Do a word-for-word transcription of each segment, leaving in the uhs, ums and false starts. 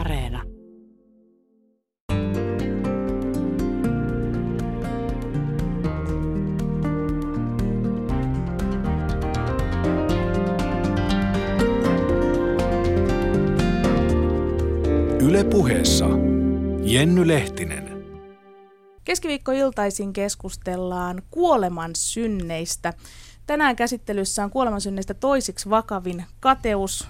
Areena. Yle Puheessa Jenny Lehtinen. Keskiviikkoiltaisin keskustellaan kuolemansynneistä. Tänään käsittelyssä on kuolemansynneistä toisiksi vakavin kateus.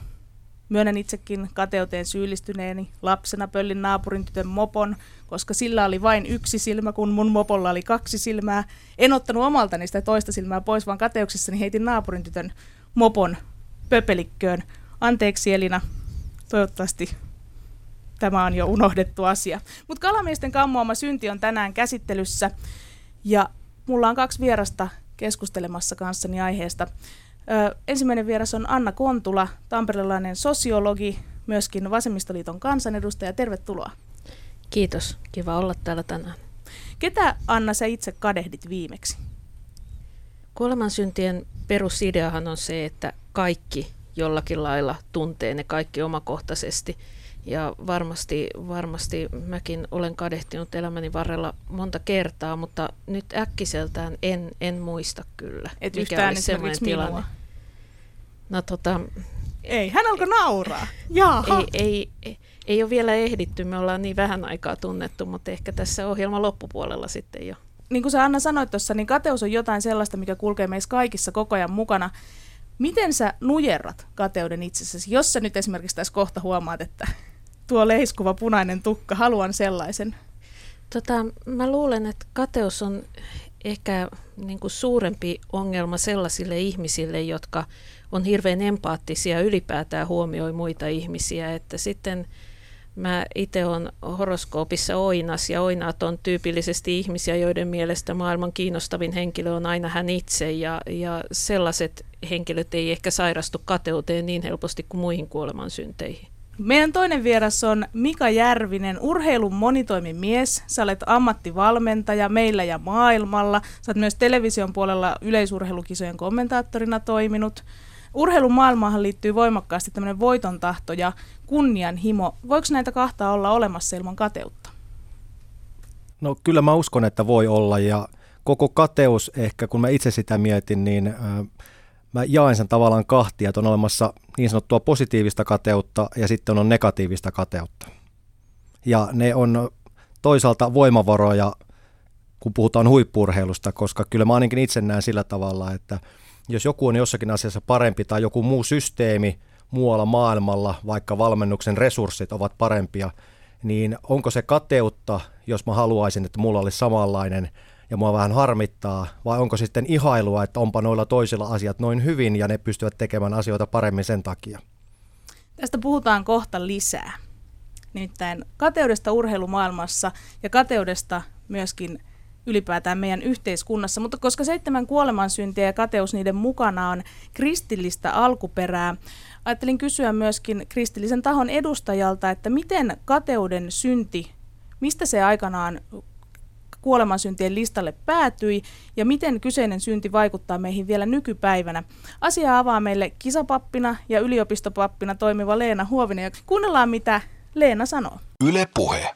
Myönnän itsekin kateuteen syyllistyneeni. Lapsena pöllin naapurin tytön mopon, koska sillä oli vain yksi silmä, kun mun mopolla oli kaksi silmää. En ottanut omaltani sitä toista silmää pois, vaan kateuksissani heitin naapurin tytön mopon pöpelikköön. Anteeksi Elina, toivottavasti tämä on jo unohdettu asia. Mutta kalamiesten kammoama synti on tänään käsittelyssä ja mulla on kaksi vierasta keskustelemassa kanssani aiheesta. Ö, ensimmäinen vieras on Anna Kontula, tamperelainen sosiologi, myöskin Vasemmistoliiton kansanedustaja. Tervetuloa. Kiitos, kiva olla täällä tänään. Ketä, Anna, sä itse kadehdit viimeksi? Kuolemansyntien perusideahan on se, että kaikki jollakin lailla tuntee ne kaikki omakohtaisesti. Ja varmasti, varmasti mäkin olen kadehtinut elämäni varrella monta kertaa, mutta nyt äkkiseltään en, en muista kyllä. Et yhtään oli esimerkiksi tilanne. Minua? No, tota, ei, hän alkoi nauraa. Jaha. Ei, ei, ei, ei ole vielä ehditty, me ollaan niin vähän aikaa tunnettu, mutta ehkä tässä ohjelman loppupuolella sitten jo. Niin kuin sä Anna sanoit tuossa, niin kateus on jotain sellaista, mikä kulkee meissä kaikissa koko ajan mukana. Miten sä nujerrat kateuden itsessäsi, jos sä nyt esimerkiksi tässä kohta huomaat, että tuo leiskuva punainen tukka, haluan sellaisen? Tota, mä luulen, että kateus on ehkä niin kuin suurempi ongelma sellaisille ihmisille, jotka on hirveän empaattisia, ylipäätään huomioi muita ihmisiä. Että sitten mä itse olen horoskoopissa oinas, ja oinaat on tyypillisesti ihmisiä, joiden mielestä maailman kiinnostavin henkilö on aina hän itse, ja, ja sellaiset henkilöt ei ehkä sairastu kateuteen niin helposti kuin muihin kuolemansyynteihin. Meidän toinen vieras on Mika Järvinen, urheilun monitoimimies. Sä olet ammattivalmentaja meillä ja maailmalla. Sä oot myös television puolella yleisurheilukisojen kommentaattorina toiminut. Urheilun maailmaahan liittyy voimakkaasti tämmöinen voitontahto ja kunnianhimo. Voiko näitä kahta olla olemassa ilman kateutta? No kyllä mä uskon, että voi olla, ja koko kateus ehkä, kun mä itse sitä mietin, niin äh, mä jaan sen tavallaan kahtia, että on olemassa niin sanottua positiivista kateutta ja sitten on negatiivista kateutta. Ja ne on toisaalta voimavaroja, kun puhutaan huippu-urheilusta, koska kyllä mä ainakin itse näen sillä tavalla, että jos joku on jossakin asiassa parempi tai joku muu systeemi muualla maailmalla, vaikka valmennuksen resurssit ovat parempia, niin onko se kateutta, jos mä haluaisin, että mulla olisi samanlainen ja mua vähän harmittaa, vai onko sitten ihailua, että onpa noilla toisilla asiat noin hyvin ja ne pystyvät tekemään asioita paremmin sen takia? Tästä puhutaan kohta lisää. Nimittäin kateudesta urheilumaailmassa ja kateudesta myöskin ylipäätään meidän yhteiskunnassa, mutta koska seitsemän kuolemansyntiä ja kateus niiden mukana on kristillistä alkuperää, ajattelin kysyä myöskin kristillisen tahon edustajalta, että miten kateuden synti, mistä se aikanaan kuolemansyntien listalle päätyi ja miten kyseinen synti vaikuttaa meihin vielä nykypäivänä. Asiaa avaa meille kisapappina ja yliopistopappina toimiva Leena Huovinen. Kuunnellaan, mitä Leena sanoo. Yle Puhe.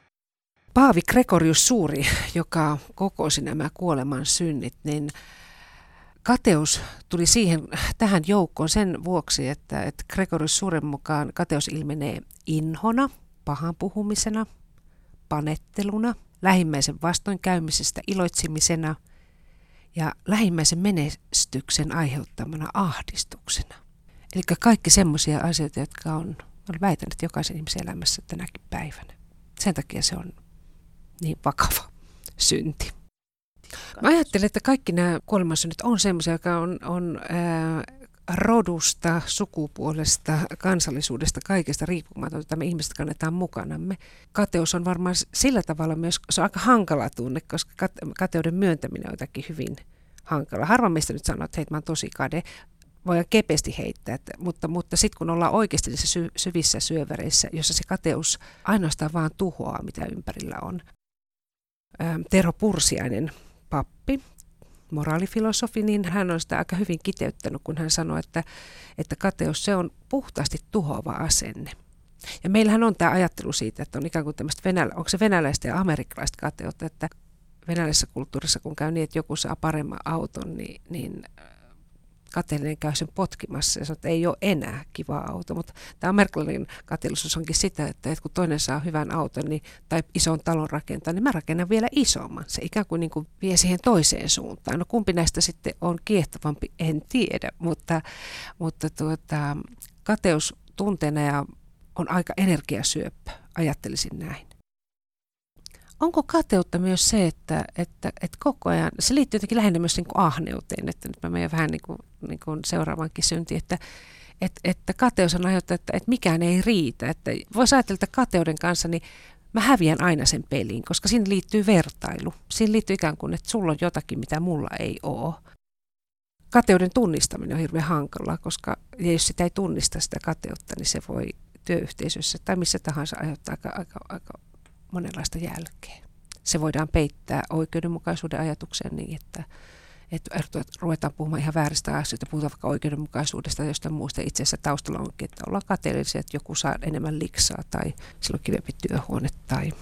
Paavi Gregorius Suuri, joka kokosi nämä kuolemansynnit, niin kateus tuli siihen, tähän joukkoon sen vuoksi, että, että Gregorius Suuren mukaan kateus ilmenee inhona, pahan puhumisena, panetteluna, lähimmäisen vastoinkäymisestä iloitsemisena ja lähimmäisen menestyksen aiheuttamana ahdistuksena. Eli kaikki semmoisia asioita, jotka on, olen väitänyt jokaisen ihmisen elämässä tänäkin päivänä. Sen takia se on niin vakava synti. Mä ajattelen, että kaikki nämä kuolemansynnit on semmoisia, jotka on, on ää, rodusta, sukupuolesta, kansallisuudesta, kaikesta riippumatonta, että me ihmiset kannetaan mukanamme. Kateus on varmaan sillä tavalla myös, se on aika hankala tunne, koska kateuden myöntäminen on jotakin hyvin hankala. Harva meistä nyt sanoo, että hei, mä oon tosi kade. Voi kepeästi heittää, että, mutta, mutta sitten kun ollaan oikeasti niissä sy- syvissä syöväreissä, jossa se kateus ainoastaan vaan tuhoaa, mitä ympärillä on. Ähm, Tero Pursiainen, pappi, moraalifilosofi, niin hän on sitä aika hyvin kiteyttänyt, kun hän sanoi, että, että kateus se on puhtaasti tuhoava asenne. Ja meillähän on tämä ajattelu siitä, että on ikään kuin tämmöistä, venälä- onko se venäläistä ja amerikkalaista kateutta, että venäläisessä kulttuurissa kun käy niin, että joku saa paremman auton, niin, niin kateellinen käy sen potkimassa ja sanoo, että ei ole enää kiva auto. Mutta tämä amerikkalainen kateellisuus onkin sitä, että kun toinen saa hyvän auton niin, tai ison talon rakentaa, niin mä rakennan vielä isomman. Se ikään kuin, niin kuin vie siihen toiseen suuntaan. No kumpi näistä sitten on kiehtovampi, en tiedä, mutta, mutta tuota, kateus tunteena ja on aika energiasyöppö, ajattelisin näin. Onko kateutta myös se, että, että, että koko ajan, se liittyy jotenkin lähinnä myös niin kuin ahneuteen, että nyt mä menen vähän niin kuin, niin kuin seuraavankin syntiin, että, että, että kateus on aiheuttaa, että, että mikään ei riitä. Että voisi ajatella, että kateuden kanssa niin mä häviän aina sen peliin, koska siinä liittyy vertailu. Siinä liittyy ikään kuin, että sulla on jotakin, mitä mulla ei ole. Kateuden tunnistaminen on hirveän hankalaa, koska jos sitä ei tunnista sitä kateutta, niin se voi työyhteisössä tai missä tahansa aiheuttaa aika, aika, aika monenlaista jälkeä. Se voidaan peittää oikeudenmukaisuuden ajatukseen niin, että, että ruvetaan puhumaan ihan vääristä asioista, puhutaan vaikka oikeudenmukaisuudesta ja jostain muusta. Itse asiassa taustalla onkin, että ollaan kateellisia, että joku saa enemmän liksaa tai silloin kivempi työhuone tai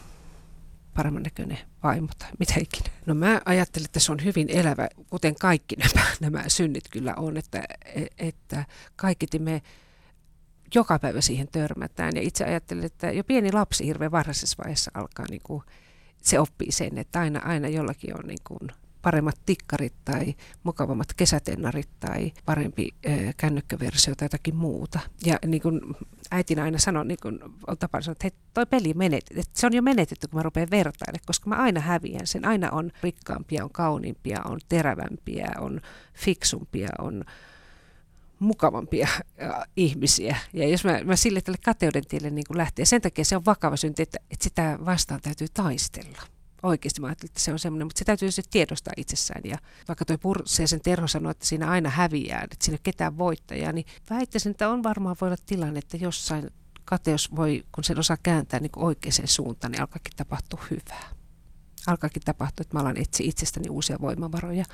paremman näköinen vaimo tai mitä ikinä. No mä ajattelin, että se on hyvin elävä, kuten kaikki nämä, nämä synnit kyllä on, että, että kaikki me joka päivä siihen törmätään ja itse ajattelen, että jo pieni lapsi hirveän varhaisessa vaiheessa alkaa, niin kuin, se oppii sen, että aina, aina jollakin on niin kuin paremmat tikkarit tai mukavammat kesätennarit tai parempi äh, kännykkäversio tai jotakin muuta. Ja niin kuin äitinä aina sanoi, niin kuin on tapana sanoa, että hei, toi peli menetetty, että se on jo menetetty, kun mä rupean vertailemaan, koska mä aina häviän sen. Aina on rikkaampia, on kauniimpia, on terävämpiä, on fiksumpia, on mukavampia ihmisiä. Ja jos mä, mä sille tälle kateuden tielle niin kun lähtee, sen takia se on vakava synti, että, että sitä vastaan täytyy taistella. Oikeasti mä ajattelin, että se on semmoinen, mutta se täytyy sitten tiedostaa itsessään. Ja vaikka toi Purseisen Terho sanoi, että siinä aina häviää, että siinä ei ole ketään voittajaa, niin väittäisin, että on varmaan voi olla tilanne, että jossain kateus voi, kun sen osaa kääntää niin oikeaan suuntaan, niin alkaakin tapahtua hyvää. Alkaakin tapahtua, että mä alan etsiä itsestäni uusia voimavaroja.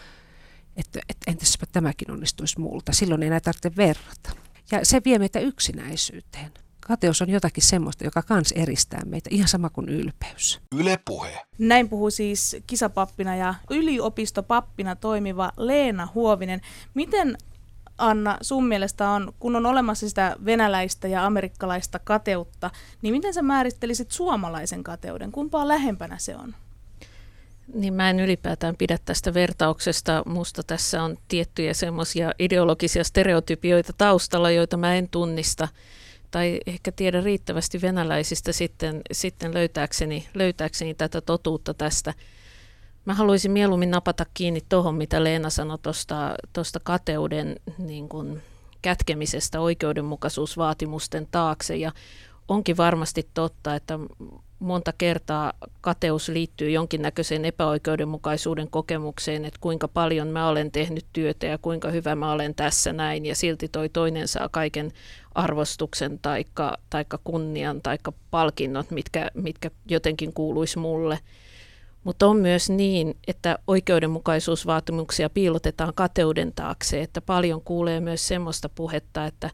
Että et, entäspä tämäkin onnistuisi multa. Silloin ei enää tarvitse verrata. Ja se vie meitä yksinäisyyteen. Kateus on jotakin semmoista, joka kans eristää meitä. Ihan sama kuin ylpeys. Yle Puhe. Näin puhuu siis kisapappina ja yliopistopappina toimiva Leena Huovinen. Miten, Anna, sun mielestä on, kun on olemassa sitä venäläistä ja amerikkalaista kateutta, niin miten sä määrittelisit suomalaisen kateuden? Kumpaa lähempänä se on? Niin mä en ylipäätään pidä tästä vertauksesta. Musta tässä on tiettyjä semmoisia ideologisia stereotypioita taustalla, joita mä en tunnista tai ehkä tiedä riittävästi venäläisistä sitten, sitten löytääkseni, löytääkseni tätä totuutta tästä. Mä haluaisin mieluummin napata kiinni tuohon, mitä Leena sanoi tuosta, tuosta kateuden niin kun kätkemisestä oikeudenmukaisuusvaatimusten taakse ja onkin varmasti totta, että monta kertaa kateus liittyy jonkinnäköiseen epäoikeudenmukaisuuden kokemukseen, että kuinka paljon mä olen tehnyt työtä ja kuinka hyvä mä olen tässä näin ja silti toi toinen saa kaiken arvostuksen taikka, taikka kunnian taikka palkinnot, mitkä, mitkä jotenkin kuuluisi mulle. Mutta on myös niin, että oikeudenmukaisuusvaatimuksia piilotetaan kateuden taakse, että paljon kuulee myös semmoista puhetta, että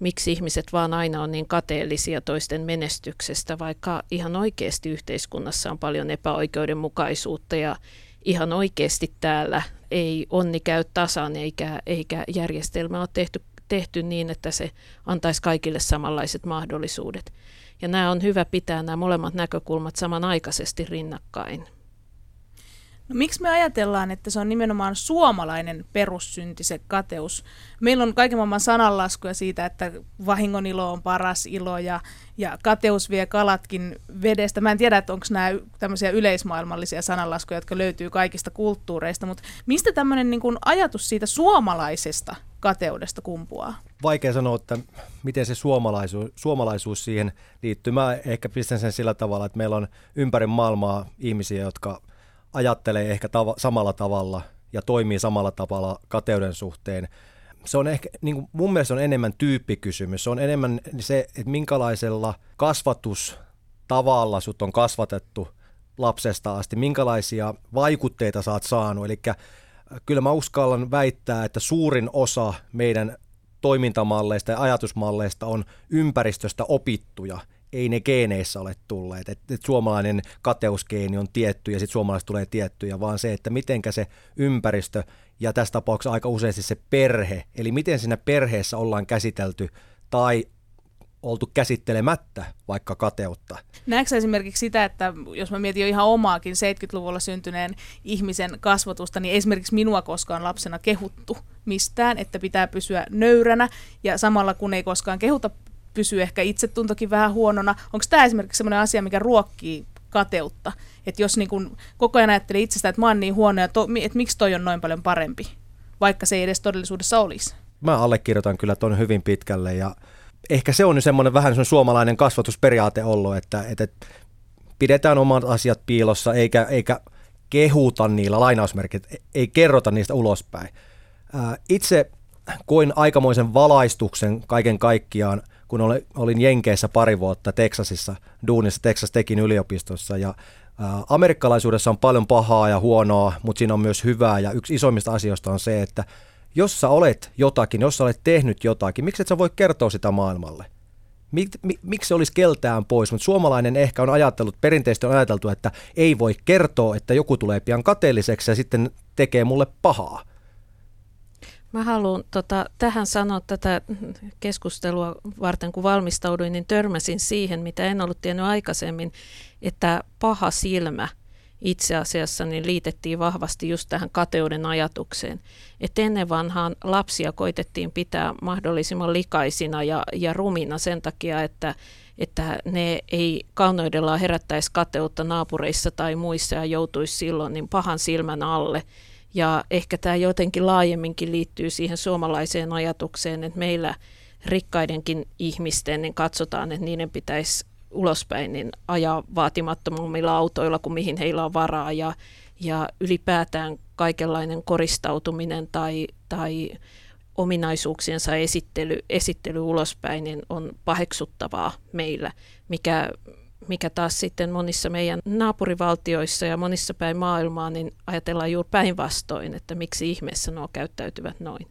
miksi ihmiset vaan aina on niin kateellisia toisten menestyksestä, vaikka ihan oikeasti yhteiskunnassa on paljon epäoikeudenmukaisuutta ja ihan oikeasti täällä ei onni käy tasan eikä, eikä järjestelmä ole tehty, tehty niin, että se antaisi kaikille samanlaiset mahdollisuudet. Ja nämä on hyvä pitää nämä molemmat näkökulmat samanaikaisesti rinnakkain. No, miksi me ajatellaan, että se on nimenomaan suomalainen perussynti, se kateus? Meillä on kaiken maailman sananlaskuja siitä, että vahingon ilo on paras ilo ja, ja kateus vie kalatkin vedestä. Mä en tiedä, että onko nämä tämmöisiä yleismaailmallisia sananlaskuja, jotka löytyy kaikista kulttuureista, mutta mistä tämmöinen niin kuin ajatus siitä suomalaisesta kateudesta kumpuaa? Vaikea sanoa, että miten se suomalaisuus, suomalaisuus siihen liittyy. Mä ehkä pistän sen sillä tavalla, että meillä on ympäri maailmaa ihmisiä, jotka ajattelee ehkä tav- samalla tavalla ja toimii samalla tavalla kateuden suhteen. Se on ehkä, niin kuin mun mielestä se on enemmän tyyppikysymys. Se on enemmän se, että minkälaisella kasvatustavalla sut on kasvatettu lapsesta asti, minkälaisia vaikutteita sä oot saanut. Eli kyllä mä uskallan väittää, että suurin osa meidän toimintamalleista ja ajatusmalleista on ympäristöstä opittuja. Ei ne geeneissä ole tulleet, että et suomalainen kateusgeeni on tietty ja sitten suomalaiset tulee tiettyjä, vaan se, että mitenkä se ympäristö ja tässä tapauksessa aika usein siis se perhe, eli miten siinä perheessä ollaan käsitelty tai oltu käsittelemättä vaikka kateutta. Näetkö esimerkiksi sitä, että jos mä mietin jo ihan omaakin seitsemänkymmentäluvulla syntyneen ihmisen kasvatusta, niin esimerkiksi minua koskaan lapsena kehuttu mistään, että pitää pysyä nöyränä ja samalla kun ei koskaan kehuta, pysyy ehkä itsetuntokin vähän huonona. Onko tämä esimerkiksi sellainen asia, mikä ruokkii kateutta? Että jos niin kun koko ajan ajattelee itsestä, että mä oon niin huono, ja to, että miksi toi on noin paljon parempi, vaikka se ei edes todellisuudessa olisi? Mä allekirjoitan kyllä ton hyvin pitkälle, ja ehkä se on semmoinen vähän semmoinen suomalainen kasvatusperiaate ollut, että, että pidetään omat asiat piilossa, eikä, eikä kehuta niillä lainausmerkit, ei kerrota niistä ulospäin. Itse koin aikamoisen valaistuksen kaiken kaikkiaan, kun olin Jenkeissä pari vuotta Teksasissa, duunissa Texas Techin yliopistossa. Ja ää, amerikkalaisuudessa on paljon pahaa ja huonoa, mutta siinä on myös hyvää. Ja yksi isoimmista asioista on se, että jos sä olet jotakin, jos sä olet tehnyt jotakin, miksi et sä voi kertoa sitä maailmalle? Mik, mi, miksi se olisi keltään pois? Mutta suomalainen ehkä on ajatellut, perinteisesti on ajateltu, että ei voi kertoa, että joku tulee pian kateelliseksi ja sitten tekee mulle pahaa. Mä haluan tota, tähän sanoa tätä keskustelua varten, kun valmistauduin, niin törmäsin siihen, mitä en ollut tiennyt aikaisemmin, että paha silmä itse asiassa niin liitettiin vahvasti just tähän kateuden ajatukseen. Et ennen vanhaan lapsia koitettiin pitää mahdollisimman likaisina ja, ja rumina sen takia, että, että ne ei kauneudellaan herättäisi kateutta naapureissa tai muissa ja joutuisi silloin niin pahan silmän alle. Ja ehkä tämä jotenkin laajemminkin liittyy siihen suomalaiseen ajatukseen, että meillä rikkaidenkin ihmisten niin katsotaan, että niiden pitäisi ulospäin niin ajaa vaatimattomammilla autoilla kuin mihin heillä on varaa. Ja, ja ylipäätään kaikenlainen koristautuminen tai, tai ominaisuuksiensa esittely, esittely ulospäin niin on paheksuttavaa meillä, mikä... mikä taas sitten monissa meidän naapurivaltioissa ja monissa päin maailmaa, niin ajatellaan juuri päinvastoin, että miksi ihmeessä nuo käyttäytyvät noin.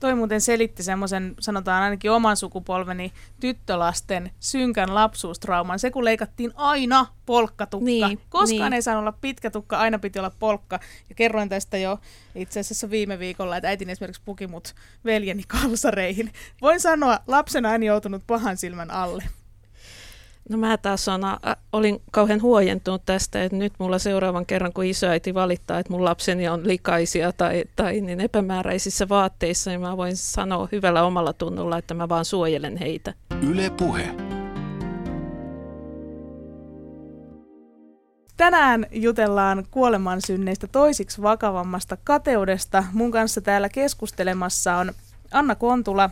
Toi muuten selitti semmoisen, sanotaan ainakin oman sukupolveni, tyttölasten synkän lapsuustrauman. Se kun leikattiin aina polkkatukka. Niin, Koskaan niin. Ei saanut olla pitkä tukka, aina piti olla polkka. Ja kerroin tästä jo itse asiassa viime viikolla, että äitini esimerkiksi puki mut veljeni kalsareihin. Voin sanoa, lapsena en joutunut pahan silmän alle. No mä taas on, olin kauhean huojentunut tästä, että nyt mulla seuraavan kerran, kun isoäiti valittaa, että mun lapseni on likaisia tai, tai niin epämääräisissä vaatteissa, niin mä voin sanoa hyvällä omalla tunnolla, että mä vaan suojelen heitä. Yle Puhe. Tänään jutellaan kuolemansynneistä toisiksi vakavammasta kateudesta. Mun kanssa täällä keskustelemassa on Anna Kontula,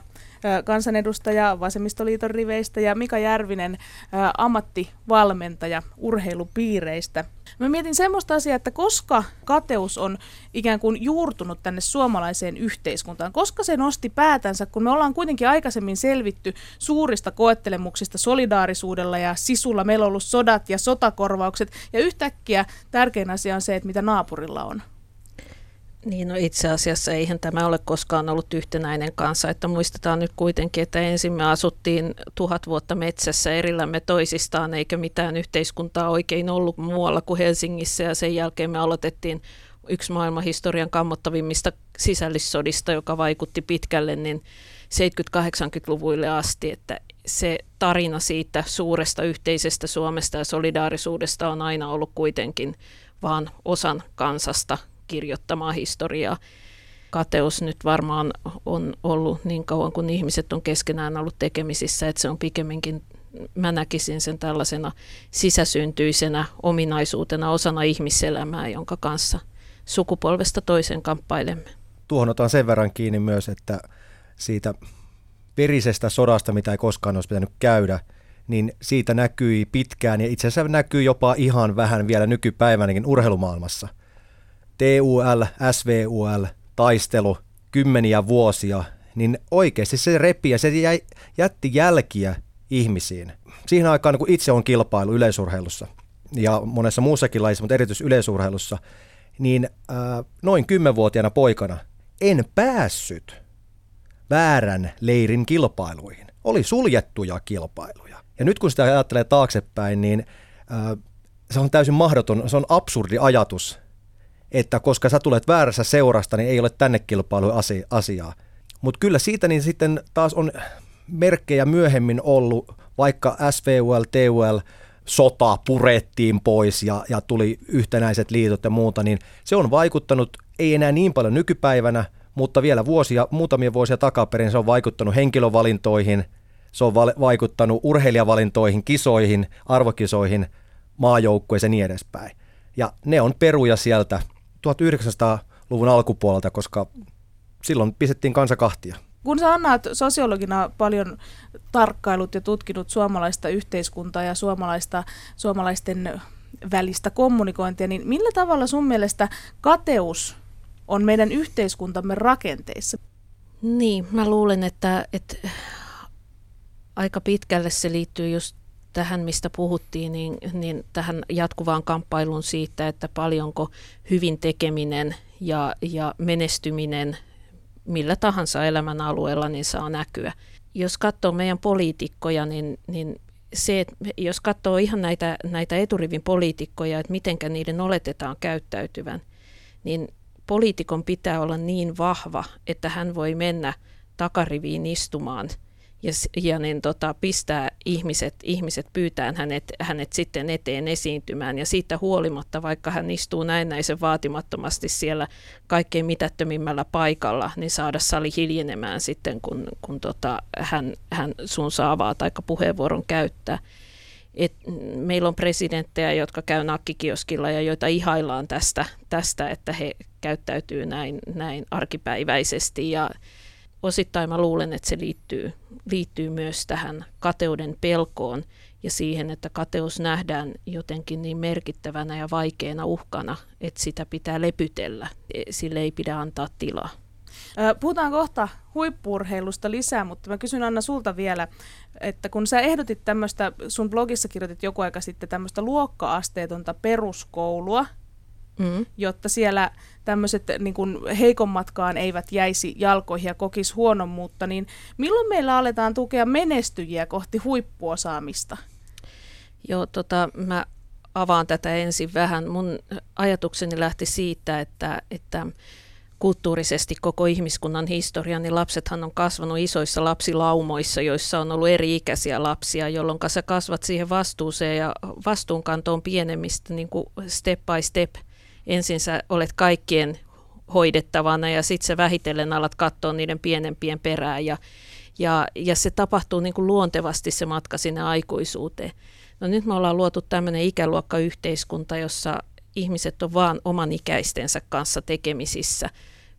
kansanedustaja Vasemmistoliiton riveistä, ja Mika Järvinen, ammattivalmentaja urheilupiireistä. Mä mietin semmoista asiaa, että koska kateus on ikään kuin juurtunut tänne suomalaiseen yhteiskuntaan, koska se nosti päätänsä, kun me ollaan kuitenkin aikaisemmin selvitty suurista koettelemuksista solidaarisuudella ja sisulla. Meillä on ollut sodat ja sotakorvaukset, ja yhtäkkiä tärkein asia on se, että mitä naapurilla on. Niin, no itse asiassa eihän tämä ole koskaan ollut yhtenäinen kansa, että muistetaan nyt kuitenkin, että ensin me asuttiin tuhat vuotta metsässä erillämme toisistaan, eikä mitään yhteiskuntaa oikein ollut muualla kuin Helsingissä, ja sen jälkeen me aloitettiin yksi maailmanhistorian kammottavimmista sisällissodista, joka vaikutti pitkälle niin seitsemänkymmentä-kahdeksankymmentäluvuille asti, että se tarina siitä suuresta yhteisestä Suomesta ja solidaarisuudesta on aina ollut kuitenkin vaan osan kansasta kirjoittamaa historiaa. Kateus nyt varmaan on ollut niin kauan, kun ihmiset on keskenään ollut tekemisissä, että se on pikemminkin, mä näkisin sen tällaisena sisäsyntyisenä ominaisuutena osana ihmiselämää, jonka kanssa sukupolvesta toisen kamppailemme. Tuohon otan sen verran kiinni myös, että siitä verisestä sodasta, mitä ei koskaan olisi pitänyt käydä, niin siitä näkyi pitkään ja itse asiassa näkyy jopa ihan vähän vielä nykypäivänäkin urheilumaailmassa. T U L, S V U L, taistelu, kymmeniä vuosia, niin oikeasti se repi ja se jäi, jätti jälkiä ihmisiin. Siihen aikaan, kun itse on kilpailu yleisurheilussa ja monessa muussakin lajissa, mutta erityisesti yleisurheilussa, niin äh, noin kymmenvuotiaana poikana en päässyt väärän leirin kilpailuihin. Oli suljettuja kilpailuja. Ja nyt kun sitä ajattelee taaksepäin, niin äh, se on täysin mahdoton, se on absurdi ajatus, että koska sä tulet väärässä seurasta, niin ei ole tänne kilpailuja asiaa. Mutta kyllä siitä niin sitten taas on merkkejä myöhemmin ollut, vaikka S V U L, T U L, sota purettiin pois ja, ja tuli yhtenäiset liitot ja muuta, niin se on vaikuttanut, ei enää niin paljon nykypäivänä, mutta vielä vuosia, muutamia vuosia takaperin se on vaikuttanut henkilövalintoihin, se on val- vaikuttanut urheilijavalintoihin, kisoihin, arvokisoihin, maajoukkueeseen ja niin edespäin. Ja ne on peruja sieltä tuhatyhdeksänsataaluvun alkupuolelta, koska silloin pistettiin kansa kahtia. Kun sä annat sosiologina paljon tarkkailut ja tutkinut suomalaista yhteiskuntaa ja suomalaista, suomalaisten välistä kommunikointia, niin millä tavalla sun mielestä kateus on meidän yhteiskuntamme rakenteissa? Niin, mä luulen, että, että aika pitkälle se liittyy just tähän, mistä puhuttiin, niin, niin tähän jatkuvaan kamppailuun siitä, että paljonko hyvin tekeminen ja, ja menestyminen millä tahansa elämän alueella niin saa näkyä. Jos katsoo meidän poliitikkoja, niin, niin se, että jos katsoo ihan näitä, näitä eturivin poliitikkoja, että mitenkä niiden oletetaan käyttäytyvän, niin poliitikon pitää olla niin vahva, että hän voi mennä takariviin istumaan ja, ja niin, tota, pistää ihmiset, ihmiset pyytää hänet, hänet sitten eteen esiintymään. Ja siitä huolimatta, vaikka hän istuu näennäisen vaatimattomasti siellä kaikkein mitättömimmällä paikalla, niin saada sali hiljenemään sitten, kun, kun tota, hän, hän suunsa avaa tai puheenvuoron käyttää. Et meillä on presidenttejä, jotka käy nakkikioskilla ja joita ihaillaan tästä, tästä että he käyttäytyy näin, näin arkipäiväisesti. Ja osittain mä luulen, että se liittyy, liittyy myös tähän kateuden pelkoon ja siihen, että kateus nähdään jotenkin niin merkittävänä ja vaikeana uhkana, että sitä pitää lepytellä. Sille ei pidä antaa tilaa. Puhutaan kohta huippu-urheilusta lisää, mutta mä kysyn Anna sulta vielä, että kun sä ehdotit tämmöistä, sun blogissa kirjoitit joku aika sitten tämmöistä luokka-asteetonta peruskoulua, mm. jotta siellä tämmöiset niin kun heikommatkaan eivät jäisi jalkoihin ja kokisi huonommuutta, niin milloin meillä aletaan tukea menestyjiä kohti huippuosaamista? Joo, tota, mä avaan tätä ensin vähän. Mun ajatukseni lähti siitä, että... että kulttuurisesti koko ihmiskunnan historian, niin lapsethan on kasvanut isoissa lapsilaumoissa, joissa on ollut eri-ikäisiä lapsia, jolloin sä kasvat siihen vastuuseen ja vastuunkantoon pienemmistä niin kuin step by step. Ensin sä olet kaikkien hoidettavana ja sitten sä vähitellen alat katsoa niiden pienempien perään ja, ja, ja se tapahtuu niin kuin luontevasti se matka sinne aikuisuuteen. No nyt me ollaan luotu tämmöinen ikäluokkayhteiskunta, jossa ihmiset on vaan oman ikäistensä kanssa tekemisissä,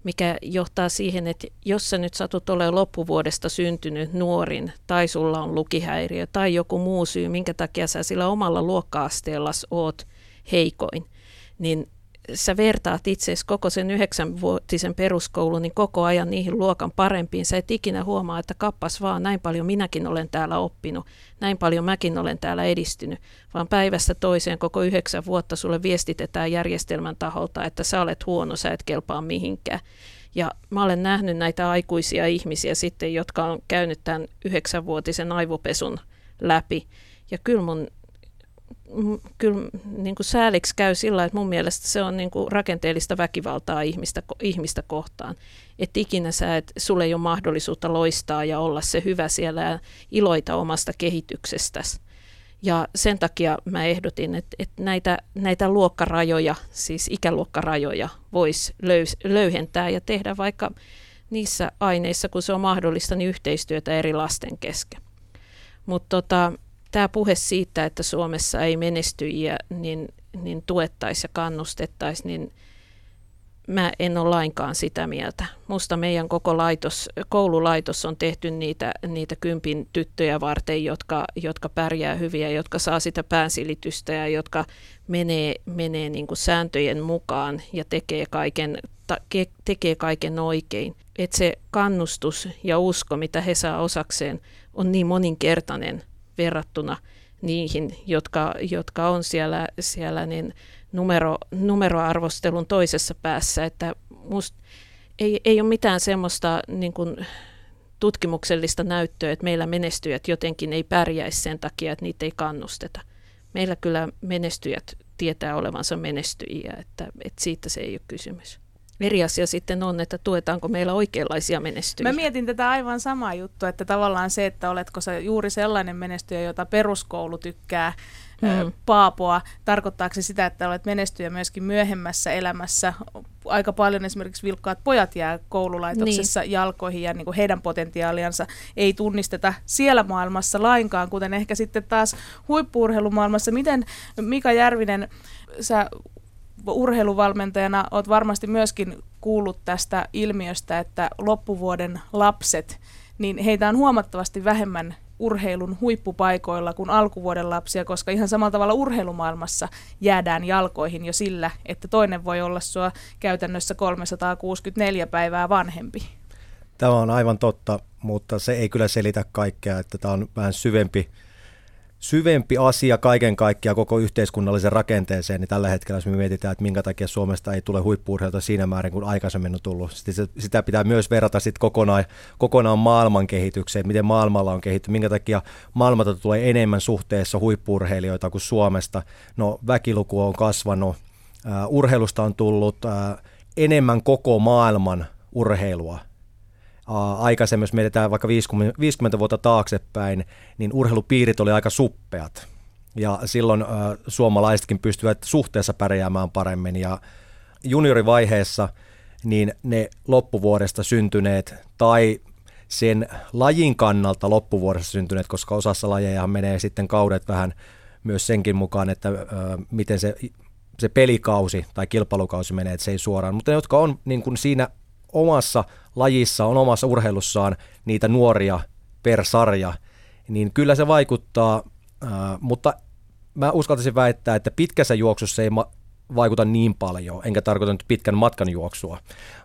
mikä johtaa siihen, että jos sä nyt satut olemaan loppuvuodesta syntynyt nuorin tai sulla on lukihäiriö tai joku muu syy, minkä takia sä sillä omalla luokka-asteellasi oot heikoin, niin sä vertaat itseäsi koko sen yhdeksänvuotisen peruskoulun niin koko ajan niihin luokan parempiin. Sä et ikinä huomaa, että kappas vaan, näin paljon minäkin olen täällä oppinut, näin paljon mäkin olen täällä edistynyt, vaan päivästä toiseen koko yhdeksän vuotta sulle viestitetään järjestelmän taholta, että sä olet huono, sä et kelpaa mihinkään. Ja mä olen nähnyt näitä aikuisia ihmisiä sitten, jotka on käynyt tämän yhdeksänvuotisen aivopesun läpi, ja kyllä mun Kyllä niin kuin sääliksi käy sillä, että mun mielestä se on niin kuin rakenteellista väkivaltaa ihmistä, ihmistä kohtaan. Että ikinä sä, et, sulle ei ole mahdollisuutta loistaa ja olla se hyvä siellä ja iloita omasta kehityksestäsi. Ja sen takia mä ehdotin, että, että näitä, näitä luokkarajoja, siis ikäluokkarajoja voisi löys, löyhentää ja tehdä vaikka niissä aineissa, kun se on mahdollista, niin yhteistyötä eri lasten kesken. Mutta tota... Tämä puhe siitä, että Suomessa ei menestyjiä, niin, niin tuettaisiin ja kannustettaisiin, niin mä en ole lainkaan sitä mieltä. Musta meidän koko laitos, koululaitos on tehty niitä, niitä kympin tyttöjä varten, jotka, jotka pärjää hyviä, jotka saa sitä päänsilitystä ja jotka menee, menee niin kuin sääntöjen mukaan ja tekee kaiken, ta, ke, tekee kaiken oikein. Et se kannustus ja usko, mitä he saa osakseen, on niin moninkertainen verrattuna niihin, jotka, jotka on siellä, siellä niin numero, numeroarvostelun toisessa päässä. Että musta ei, ei ole mitään semmoista niin kuin tutkimuksellista näyttöä, että meillä menestyjät jotenkin ei pärjäisi sen takia, että niitä ei kannusteta. Meillä kyllä menestyjät tietää olevansa menestyjiä, että, että siitä se ei ole kysymys. Eri asia sitten on, että tuetaanko meillä oikeanlaisia menestyjiä. Mä mietin tätä aivan samaa juttua, että tavallaan se, että oletko sä juuri sellainen menestyjä, jota peruskoulu tykkää mm. paapoa, tarkoittaako se sitä, että olet menestyjä myöskin myöhemmässä elämässä? Aika paljon esimerkiksi vilkkaat pojat jää koululaitoksessa niin. jalkoihin ja niin kuin heidän potentiaaliansa ei tunnisteta siellä maailmassa lainkaan, kuten ehkä sitten taas huippu-urheilumaailmassa. Miten Mika Järvinen, sä urheiluvalmentajana olet varmasti myöskin kuullut tästä ilmiöstä, että loppuvuoden lapset, niin heitä on huomattavasti vähemmän urheilun huippupaikoilla kuin alkuvuoden lapsia, koska ihan samalla tavalla urheilumaailmassa jäädään jalkoihin jo sillä, että toinen voi olla sua käytännössä kolmesataakuusikymmentäneljä päivää vanhempi. Tämä on aivan totta, mutta se ei kyllä selitä kaikkea, että tämä on vähän syvempi. Syvempi asia kaiken kaikkiaan koko yhteiskunnallisen rakenteeseen, niin tällä hetkellä jos me mietitään, että minkä takia Suomesta ei tule huippu-urheilta siinä määrin, kuin aikaisemmin on tullut. Sitä pitää myös verrata sitten kokonaan, kokonaan maailman kehitykseen, miten maailmalla on kehittynyt, minkä takia maailmalta tulee enemmän suhteessa huippu-urheilijoita kuin Suomesta. No väkiluku on kasvanut, uh, urheilusta on tullut uh, enemmän koko maailman urheilua. Aikaisemmin, jos mietitään vaikka viisikymmentä vuotta taaksepäin, niin urheilupiirit oli aika suppeat. Ja silloin äh, suomalaisetkin pystyvät suhteessa pärjäämään paremmin. Ja juniorivaiheessa niin ne loppuvuodesta syntyneet tai sen lajin kannalta loppuvuodesta syntyneet, koska osassa lajejahan menee sitten kaudet vähän myös senkin mukaan, että äh, miten se, se pelikausi tai kilpailukausi menee, että se ei suoraan. Mutta ne, jotka on niin kuin siinä omassa lajissa on omassa urheilussaan niitä nuoria per sarja, niin kyllä se vaikuttaa, mutta mä uskaltaisin väittää, että pitkässä juoksussa ei vaikuta niin paljon, enkä tarkoita nyt pitkän matkan juoksua,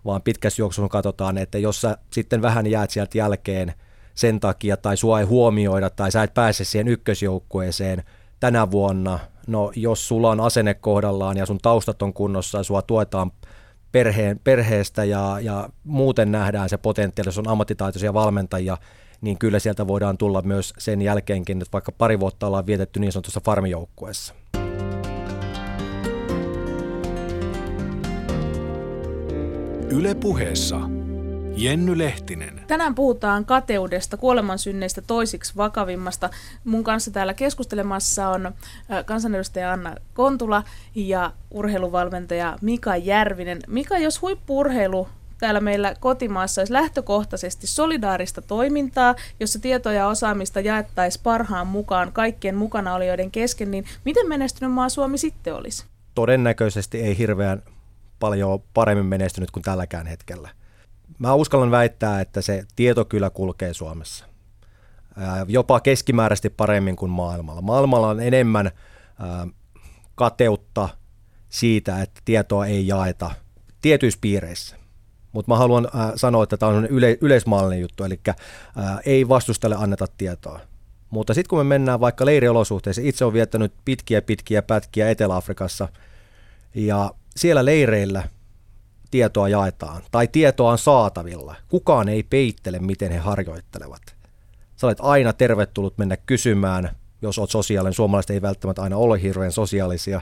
vaan pitkässä juoksussa katsotaan, että jos sä sitten vähän jäät sieltä jälkeen sen takia, tai sua ei huomioida, tai sä et pääse siihen ykkösjoukkueeseen tänä vuonna, no jos sulla on asenne kohdallaan ja sun taustat on kunnossa ja sua tuetaan Perheen, perheestä ja, ja muuten nähdään se potentiaali, jos on ammattitaitoisia valmentajia, niin kyllä sieltä voidaan tulla myös sen jälkeenkin, että vaikka pari vuotta ollaan vietetty niin sanotussa farmijoukkueessa. Yle Puheessa Jenny Lehtinen. Tänään puhutaan kateudesta, kuolemansynneistä, toisiksi vakavimmasta. Mun kanssa täällä keskustelemassa on kansanedustaja Anna Kontula ja urheiluvalmentaja Mika Järvinen. Mika, jos huippu-urheilu täällä meillä kotimaassa olisi lähtökohtaisesti solidaarista toimintaa, jossa tietoja ja osaamista jaettaisiin parhaan mukaan kaikkien mukanaolijoiden kesken, niin miten menestynyt maa Suomi sitten olisi? Todennäköisesti ei hirveän paljon paremmin menestynyt kuin tälläkään hetkellä. Mä uskallan väittää, että se tieto kyllä kulkee Suomessa, ää, jopa keskimääräisesti paremmin kuin maailmalla. Maailmalla on enemmän ää, kateutta siitä, että tietoa ei jaeta tietyissä piireissä. Mutta mä haluan ää, sanoa, että tämä on yle, yleismaallinen juttu, eli ää, ei vastustajalle anneta tietoa. Mutta sitten kun me mennään vaikka leiriolosuhteisiin, itse olen viettänyt pitkiä pitkiä pätkiä Etelä-Afrikassa ja siellä leireillä tietoa jaetaan, tai tietoa on saatavilla. Kukaan ei peittele, miten he harjoittelevat. Sä olet aina tervetullut mennä kysymään, jos olet sosiaalinen. Suomalaiset ei välttämättä aina ole hirveän sosiaalisia,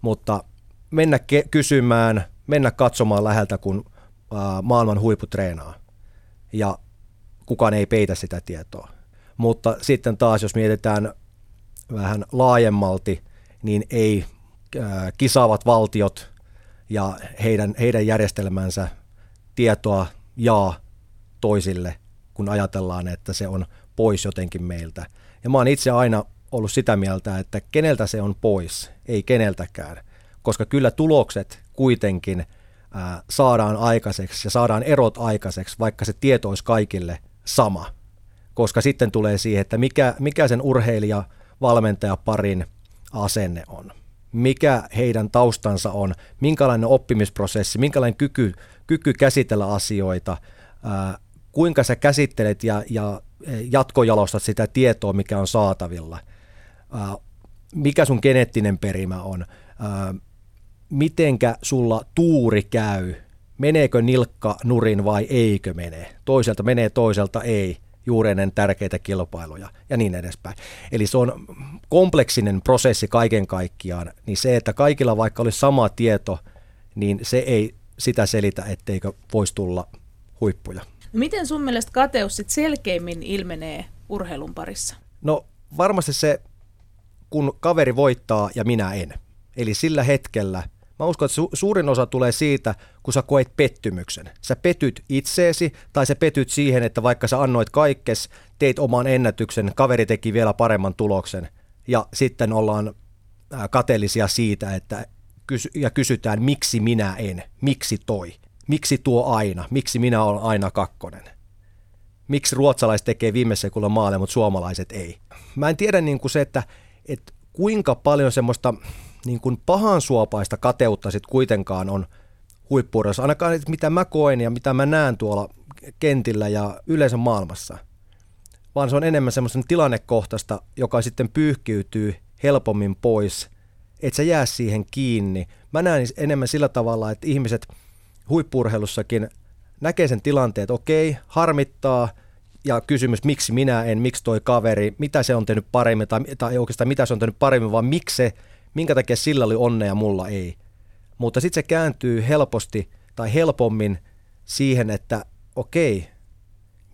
mutta mennä ke- kysymään, mennä katsomaan läheltä, kun äh, maailman huiput treenaa. Ja kukaan ei peitä sitä tietoa. Mutta sitten taas, jos mietitään vähän laajemmalti, niin ei äh, kisaavat valtiot ja heidän, heidän järjestelmänsä tietoa jaa toisille, kun ajatellaan, että se on pois jotenkin meiltä. Ja mä oon itse aina ollut sitä mieltä, että keneltä se on pois, ei keneltäkään, koska kyllä tulokset kuitenkin ää, saadaan aikaiseksi ja saadaan erot aikaiseksi, vaikka se tieto olisi kaikille sama, koska sitten tulee siihen, että mikä, mikä sen urheilija-valmentajaparin asenne on. Mikä heidän taustansa on, minkälainen oppimisprosessi, minkälainen kyky, kyky käsitellä asioita, ää, kuinka sä käsittelet ja, ja jatkojalostat sitä tietoa, mikä on saatavilla, ää, mikä sun geneettinen perimä on, ää, mitenkä sulla tuuri käy, meneekö nilkka nurin vai eikö mene. Toiselta menee, toiselta ei, juuri ennen tärkeitä kilpailuja ja niin edespäin. Eli se on kompleksinen prosessi kaiken kaikkiaan, niin se, että kaikilla vaikka olisi sama tieto, niin se ei sitä selitä, etteikö voisi tulla huippuja. No miten sun mielestä kateus sit selkeimmin ilmenee urheilun parissa? No varmasti se, kun kaveri voittaa ja minä en. Eli sillä hetkellä, mä uskon, että su- suurin osa tulee siitä, kun sä koet pettymyksen. Sä petyt itseesi tai sä petyt siihen, että vaikka sä annoit kaikkes, teit oman ennätyksen, kaveri teki vielä paremman tuloksen ja sitten ollaan kateellisia siitä, että kysy- ja kysytään miksi minä en, miksi toi. Miksi tuo aina? Miksi minä olen aina kakkonen? Miksi ruotsalaiset tekee viime sekulla maaleja, mutta suomalaiset ei? Mä en tiedä niin kuin se, että, että kuinka paljon semmoista niin kuin pahansuopaista kateutta sit kuitenkaan on huippu-urheilussa. Ainakaan että mitä mä koen ja mitä mä näen tuolla kentillä ja yleensä maailmassa. Vaan se on enemmän semmoisen tilannekohtaista, joka sitten pyyhkiytyy helpommin pois. Et sä jää siihen kiinni. Mä näen enemmän sillä tavalla, että ihmiset huippu-urheilussakin näkee sen tilanteen, että okei, harmittaa ja kysymys, miksi minä en, miksi toi kaveri, mitä se on tehnyt paremmin tai, tai oikeastaan mitä se on tehnyt paremmin, vaan miksi se, minkä takia sillä oli onnea ja mulla ei. Mutta sitten se kääntyy helposti tai helpommin siihen, että okei,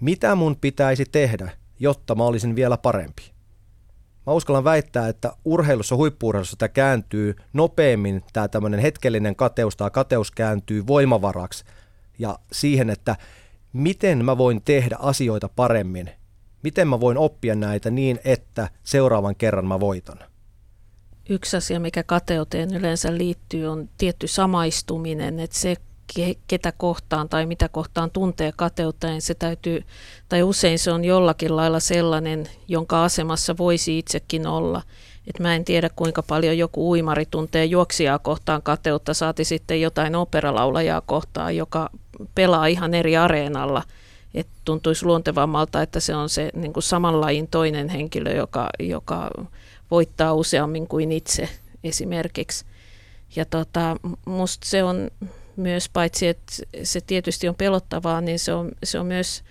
mitä mun pitäisi tehdä, jotta mä olisin vielä parempi. Mä uskallan väittää, että urheilussa, huippu-urheilussa tämä kääntyy nopeammin, tämä tämmöinen hetkellinen kateus tai kateus kääntyy voimavaraksi ja siihen, että miten mä voin tehdä asioita paremmin, miten mä voin oppia näitä niin, että seuraavan kerran mä voitan. Yksi asia, mikä kateuteen yleensä liittyy, on tietty samaistuminen, että se ketä kohtaan tai mitä kohtaan tuntee kateutta, niin se täytyy, tai usein se on jollakin lailla sellainen, jonka asemassa voisi itsekin olla. Et mä en tiedä, kuinka paljon joku uimari tuntee juoksijaa kohtaan kateutta, saati sitten jotain operalaulajaa kohtaan, joka pelaa ihan eri areenalla. Et tuntuisi luontevammalta, että se on se niin kuin saman lajin toinen henkilö, joka, joka voittaa useammin kuin itse esimerkiksi. Ja tota, musta se on myös paitsi, että se tietysti on pelottavaa, niin se on, se on myös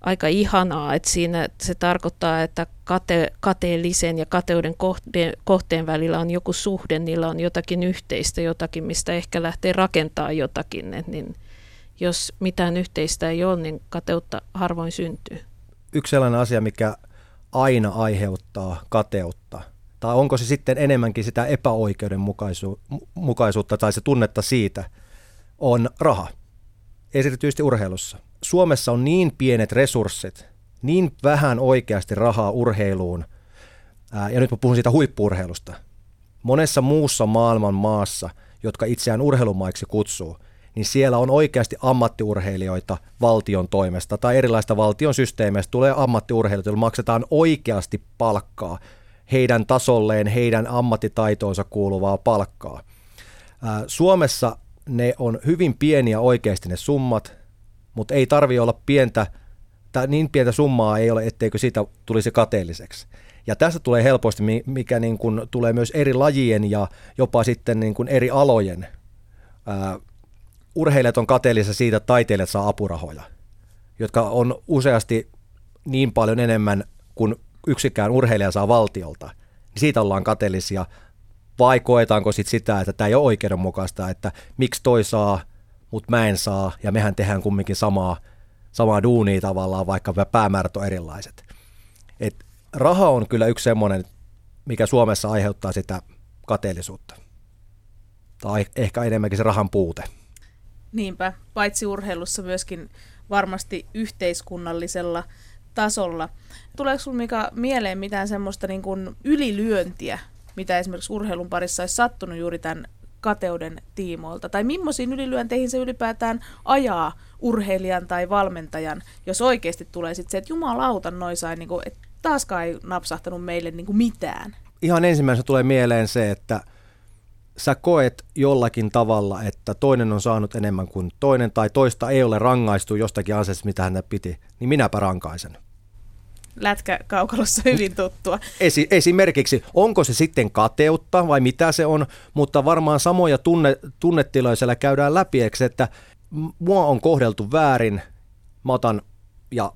aika ihanaa, että siinä se tarkoittaa, että kate, kateellisen ja kateuden kohteen, kohteen välillä on joku suhde, niillä on jotakin yhteistä, jotakin, mistä ehkä lähtee rakentamaan jotakin. Et niin jos mitään yhteistä ei ole, niin kateutta harvoin syntyy. Yksi sellainen asia, mikä aina aiheuttaa kateutta, tai onko se sitten enemmänkin sitä epäoikeudenmukaisuutta tai se tunnetta siitä, on raha, erityisesti urheilussa. Suomessa on niin pienet resurssit, niin vähän oikeasti rahaa urheiluun, ää, ja nyt mä puhun siitä huippu-urheilusta. Monessa muussa maailman maassa, jotka itseään urheilumaiksi kutsuu, niin siellä on oikeasti ammattiurheilijoita valtion toimesta tai erilaista valtion systeemeistä tulee ammattiurheilijoita, joilla maksetaan oikeasti palkkaa, heidän tasolleen, heidän ammattitaitoonsa kuuluvaa palkkaa. Ää, Suomessa ne on hyvin pieniä oikeasti ne summat, mutta ei tarvitse olla pientä, tai niin pientä summaa ei ole, etteikö siitä tulisi kateelliseksi. Ja tästä tulee helposti, mikä niin kuin tulee myös eri lajien ja jopa sitten niin kuin eri alojen. Uh, urheilijat on kateellisia siitä, että taiteilijat saa apurahoja, jotka on useasti niin paljon enemmän kuin yksikään urheilija saa valtiolta. Niin siitä ollaan kateellisia. Vai koetaanko sit sitä, että tämä ei ole oikeudenmukaista, että miksi toi saa, mutta mä en saa, ja mehän tehdään kumminkin samaa, samaa duunia tavallaan, vaikka päämäärät on erilaiset. Et raha on kyllä yksi semmoinen, mikä Suomessa aiheuttaa sitä kateellisuutta. Tai ehkä enemmänkin se rahan puute. Niinpä, paitsi urheilussa myöskin varmasti yhteiskunnallisella tasolla. Tuleeko sinulla, Mika, mieleen mitään semmoista niin kuin ylilyöntiä, mitä esimerkiksi urheilun parissa olisi sattunut juuri tämän kateuden tiimoilta? Tai millaisiin ylilyönteihin se ylipäätään ajaa urheilijan tai valmentajan, jos oikeasti tulee sitten se, että jumalauta, noi sai, niin kuin, että taaskaan ei napsahtanut meille niin kuin mitään. Ihan ensimmäisenä tulee mieleen se, että sä koet jollakin tavalla, että toinen on saanut enemmän kuin toinen, tai toista ei ole rangaistu jostakin asiasta, mitä häntä piti, niin minäpä rankaisen. Lätkäkaukalossa hyvin tuttua. Esi- esimerkiksi, onko se sitten kateutta vai mitä se on, mutta varmaan samoja tunne- tunnetiloja siellä käydään läpi, että mua on kohdeltu väärin, mä otan ja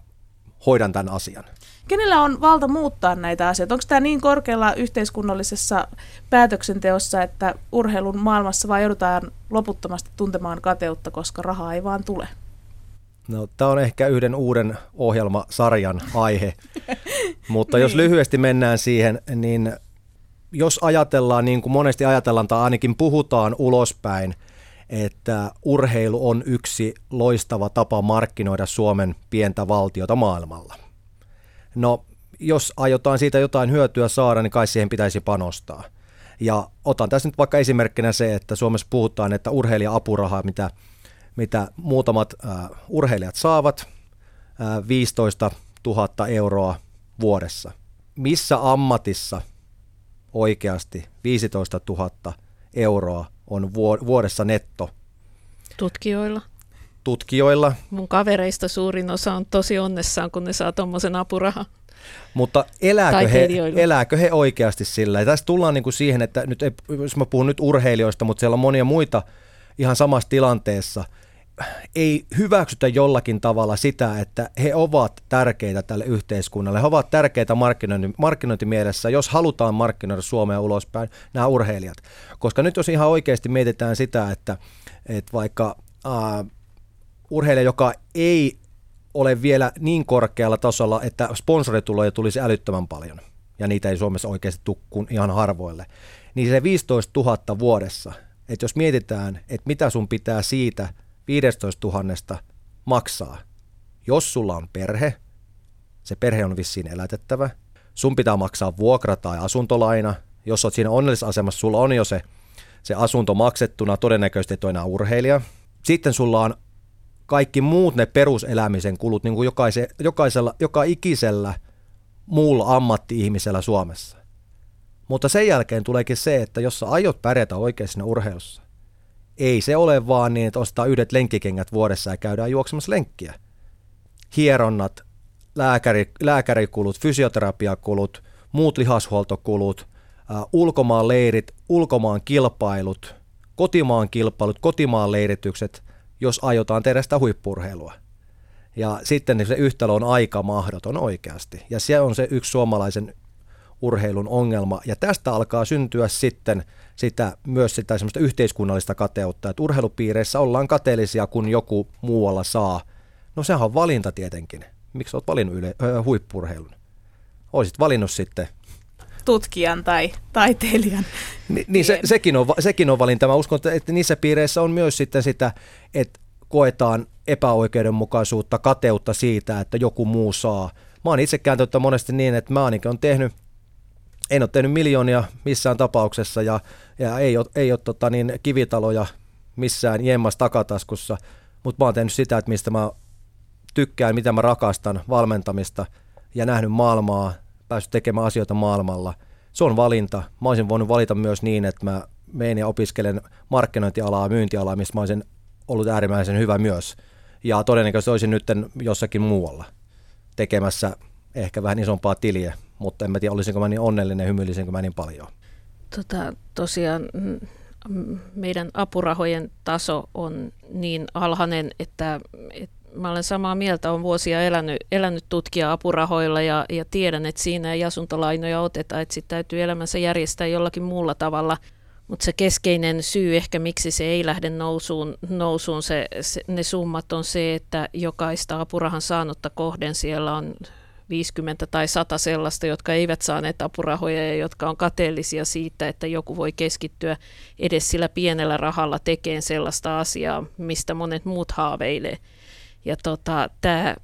hoidan tämän asian. Kenellä on valta muuttaa näitä asioita? Onko tämä niin korkealla yhteiskunnallisessa päätöksenteossa, että urheilun maailmassa vaan joudutaan loputtomasti tuntemaan kateutta, koska rahaa ei vaan tule? No, tämä on ehkä yhden uuden ohjelmasarjan aihe, mutta niin. Jos lyhyesti mennään siihen, niin jos ajatellaan, niin kuin monesti ajatellaan tai ainakin puhutaan ulospäin, että urheilu on yksi loistava tapa markkinoida Suomen pientä valtiota maailmalla. No, jos aiotaan siitä jotain hyötyä saada, niin kai siihen pitäisi panostaa. Ja otan tässä nyt vaikka esimerkkinä se, että Suomessa puhutaan, että urheilija-apurahaa, mitä, mitä muutamat äh, urheilijat saavat, äh, viisitoista tuhatta euroa vuodessa. Missä ammatissa oikeasti viisitoista tuhatta euroa on vuod- vuodessa netto? Tutkijoilla. Tutkijoilla. Mun kavereista suurin osa on tosi onnessaan, kun ne saa tuommoisen apurahan. Mutta elääkö he, elääkö he oikeasti sillä? Ja tässä tullaan niinku siihen, että nyt ei, jos mä puhun nyt urheilijoista, mutta siellä on monia muita ihan samassa tilanteessa. Ei hyväksytä jollakin tavalla sitä, että he ovat tärkeitä tälle yhteiskunnalle. He ovat tärkeitä markkinointi, markkinointimielessä, jos halutaan markkinoida Suomea ulospäin, nämä urheilijat. Koska nyt jos ihan oikeasti mietitään sitä, että, että vaikka... Äh, urheilija, joka ei ole vielä niin korkealla tasolla, että sponsorituloja tulisi älyttömän paljon, ja niitä ei Suomessa oikeasti tule kuin ihan harvoille, niin se viisitoista tuhatta vuodessa, että jos mietitään, että mitä sun pitää siitä viisitoista tuhatta maksaa, jos sulla on perhe, se perhe on vissiin elätettävä, sun pitää maksaa vuokra tai asuntolaina, jos olet siinä onnellisessa asemassa, sulla on jo se, se asunto maksettuna, todennäköisesti et ole enää urheilija, sitten sulla on kaikki muut ne peruselämisen kulut, niin kuin jokaise, jokaisella, joka ikisellä muulla ammatti-ihmisellä Suomessa. Mutta sen jälkeen tuleekin se, että jos sä aiot pärjätä oikein siinä urheilussa, ei se ole vaan niin, että ostaa yhdet lenkkikengät vuodessa ja käydään juoksemassa lenkkiä. Hieronnat, lääkäri, lääkärikulut, fysioterapiakulut, muut lihashuoltokulut, äh, ulkomaan leirit, ulkomaan kilpailut, kotimaan kilpailut, kotimaan leiritykset, jos aiotaan tehdä sitä huippu-urheilua. Ja sitten se yhtälö on aika mahdoton oikeasti. Ja se on se yksi suomalaisen urheilun ongelma. Ja tästä alkaa syntyä sitten sitä, myös sitä semmoista yhteiskunnallista kateutta, että urheilupiireissä ollaan kateellisia, kun joku muualla saa. No sehän on valinta tietenkin. Miksi olet valinnut yle, ö, huippu-urheilun? Olisit valinnut sitten tutkijan tai taiteilijan. Ni, niin se, sekin, on, sekin on valinta. Mä uskon, että niissä piireissä on myös sitten sitä, että koetaan epäoikeudenmukaisuutta, kateutta siitä, että joku muu saa. Mä oon itse kääntynyt monesti niin, että mä ainakin on tehnyt, en ole tehnyt miljoonia missään tapauksessa ja, ja ei ole, ei ole tota niin, kivitaloja missään jemmas takataskussa, mutta mä oon tehnyt sitä, että mistä mä tykkään, mitä mä rakastan, valmentamista ja nähnyt maailmaa, päässyt tekemään asioita maailmalla. Se on valinta. Mä olisin voinut valita myös niin, että mä menen ja opiskelen markkinointialaa, myyntialaa, missä mä olisin ollut äärimmäisen hyvä myös. Ja todennäköisesti olisin nyt jossakin muualla tekemässä ehkä vähän isompaa tiliä, mutta en mä tiedä, olisinko mä niin onnellinen, hymyilisenkö mä niin paljon. Tota, tosiaan meidän apurahojen taso on niin alhainen, että, että mä olen samaa mieltä, olen vuosia elänyt, elänyt tutkija-apurahoilla ja, ja tiedän, että siinä ei asuntolainoja oteta, että sitten täytyy elämänsä järjestää jollakin muulla tavalla. Mutta se keskeinen syy ehkä, miksi se ei lähde nousuun, nousuun se, se, ne summat on se, että jokaista apurahan saanutta kohden siellä on viisikymmentä tai sata sellaista, jotka eivät saaneet apurahoja ja jotka on kateellisia siitä, että joku voi keskittyä edes sillä pienellä rahalla tekemään sellaista asiaa, mistä monet muut haaveilee. Ja tota, tämä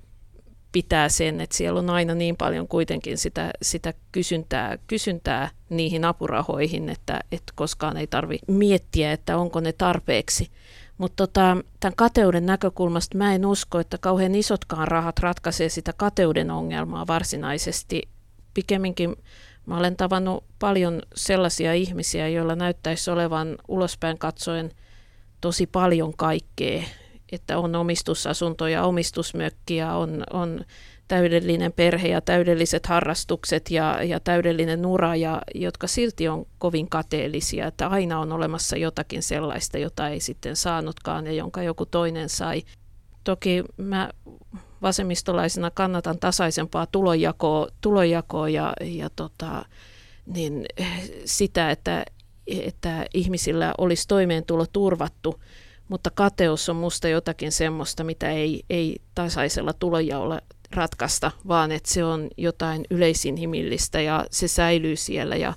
pitää sen, että siellä on aina niin paljon kuitenkin sitä, sitä kysyntää, kysyntää niihin apurahoihin, että et koskaan ei tarvitse miettiä, että onko ne tarpeeksi. Mutta tota, tämän kateuden näkökulmasta mä en usko, että kauhean isotkaan rahat ratkaisee sitä kateuden ongelmaa varsinaisesti. Pikemminkin mä olen tavannut paljon sellaisia ihmisiä, joilla näyttäisi olevan ulospäin katsoen tosi paljon kaikkea. Että on omistusasuntoja, omistusmökkiä, on, on täydellinen perhe ja täydelliset harrastukset ja, ja täydellinen ura, ja, jotka silti on kovin kateellisia, että aina on olemassa jotakin sellaista, jota ei sitten saanutkaan ja jonka joku toinen sai. Toki mä vasemmistolaisena kannatan tasaisempaa tulonjakoa, tulonjakoa ja, ja tota, niin sitä, että, että ihmisillä olisi toimeentulo turvattu, mutta kateus on musta jotakin semmoista, mitä ei, ei tasaisella tulonjaolla ratkaista, vaan että se on jotain yleisinhimillistä ja se säilyy siellä. Ja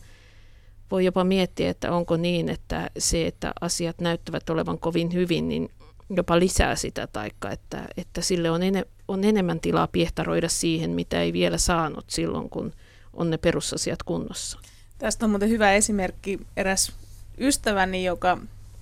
voi jopa miettiä, että onko niin, että se, että asiat näyttävät olevan kovin hyvin, niin jopa lisää sitä, taikka että, että sille on, ene, on enemmän tilaa piehtaroida siihen, mitä ei vielä saanut silloin, kun on ne perusasiat kunnossa. Tästä on muuten hyvä esimerkki eräs ystäväni, joka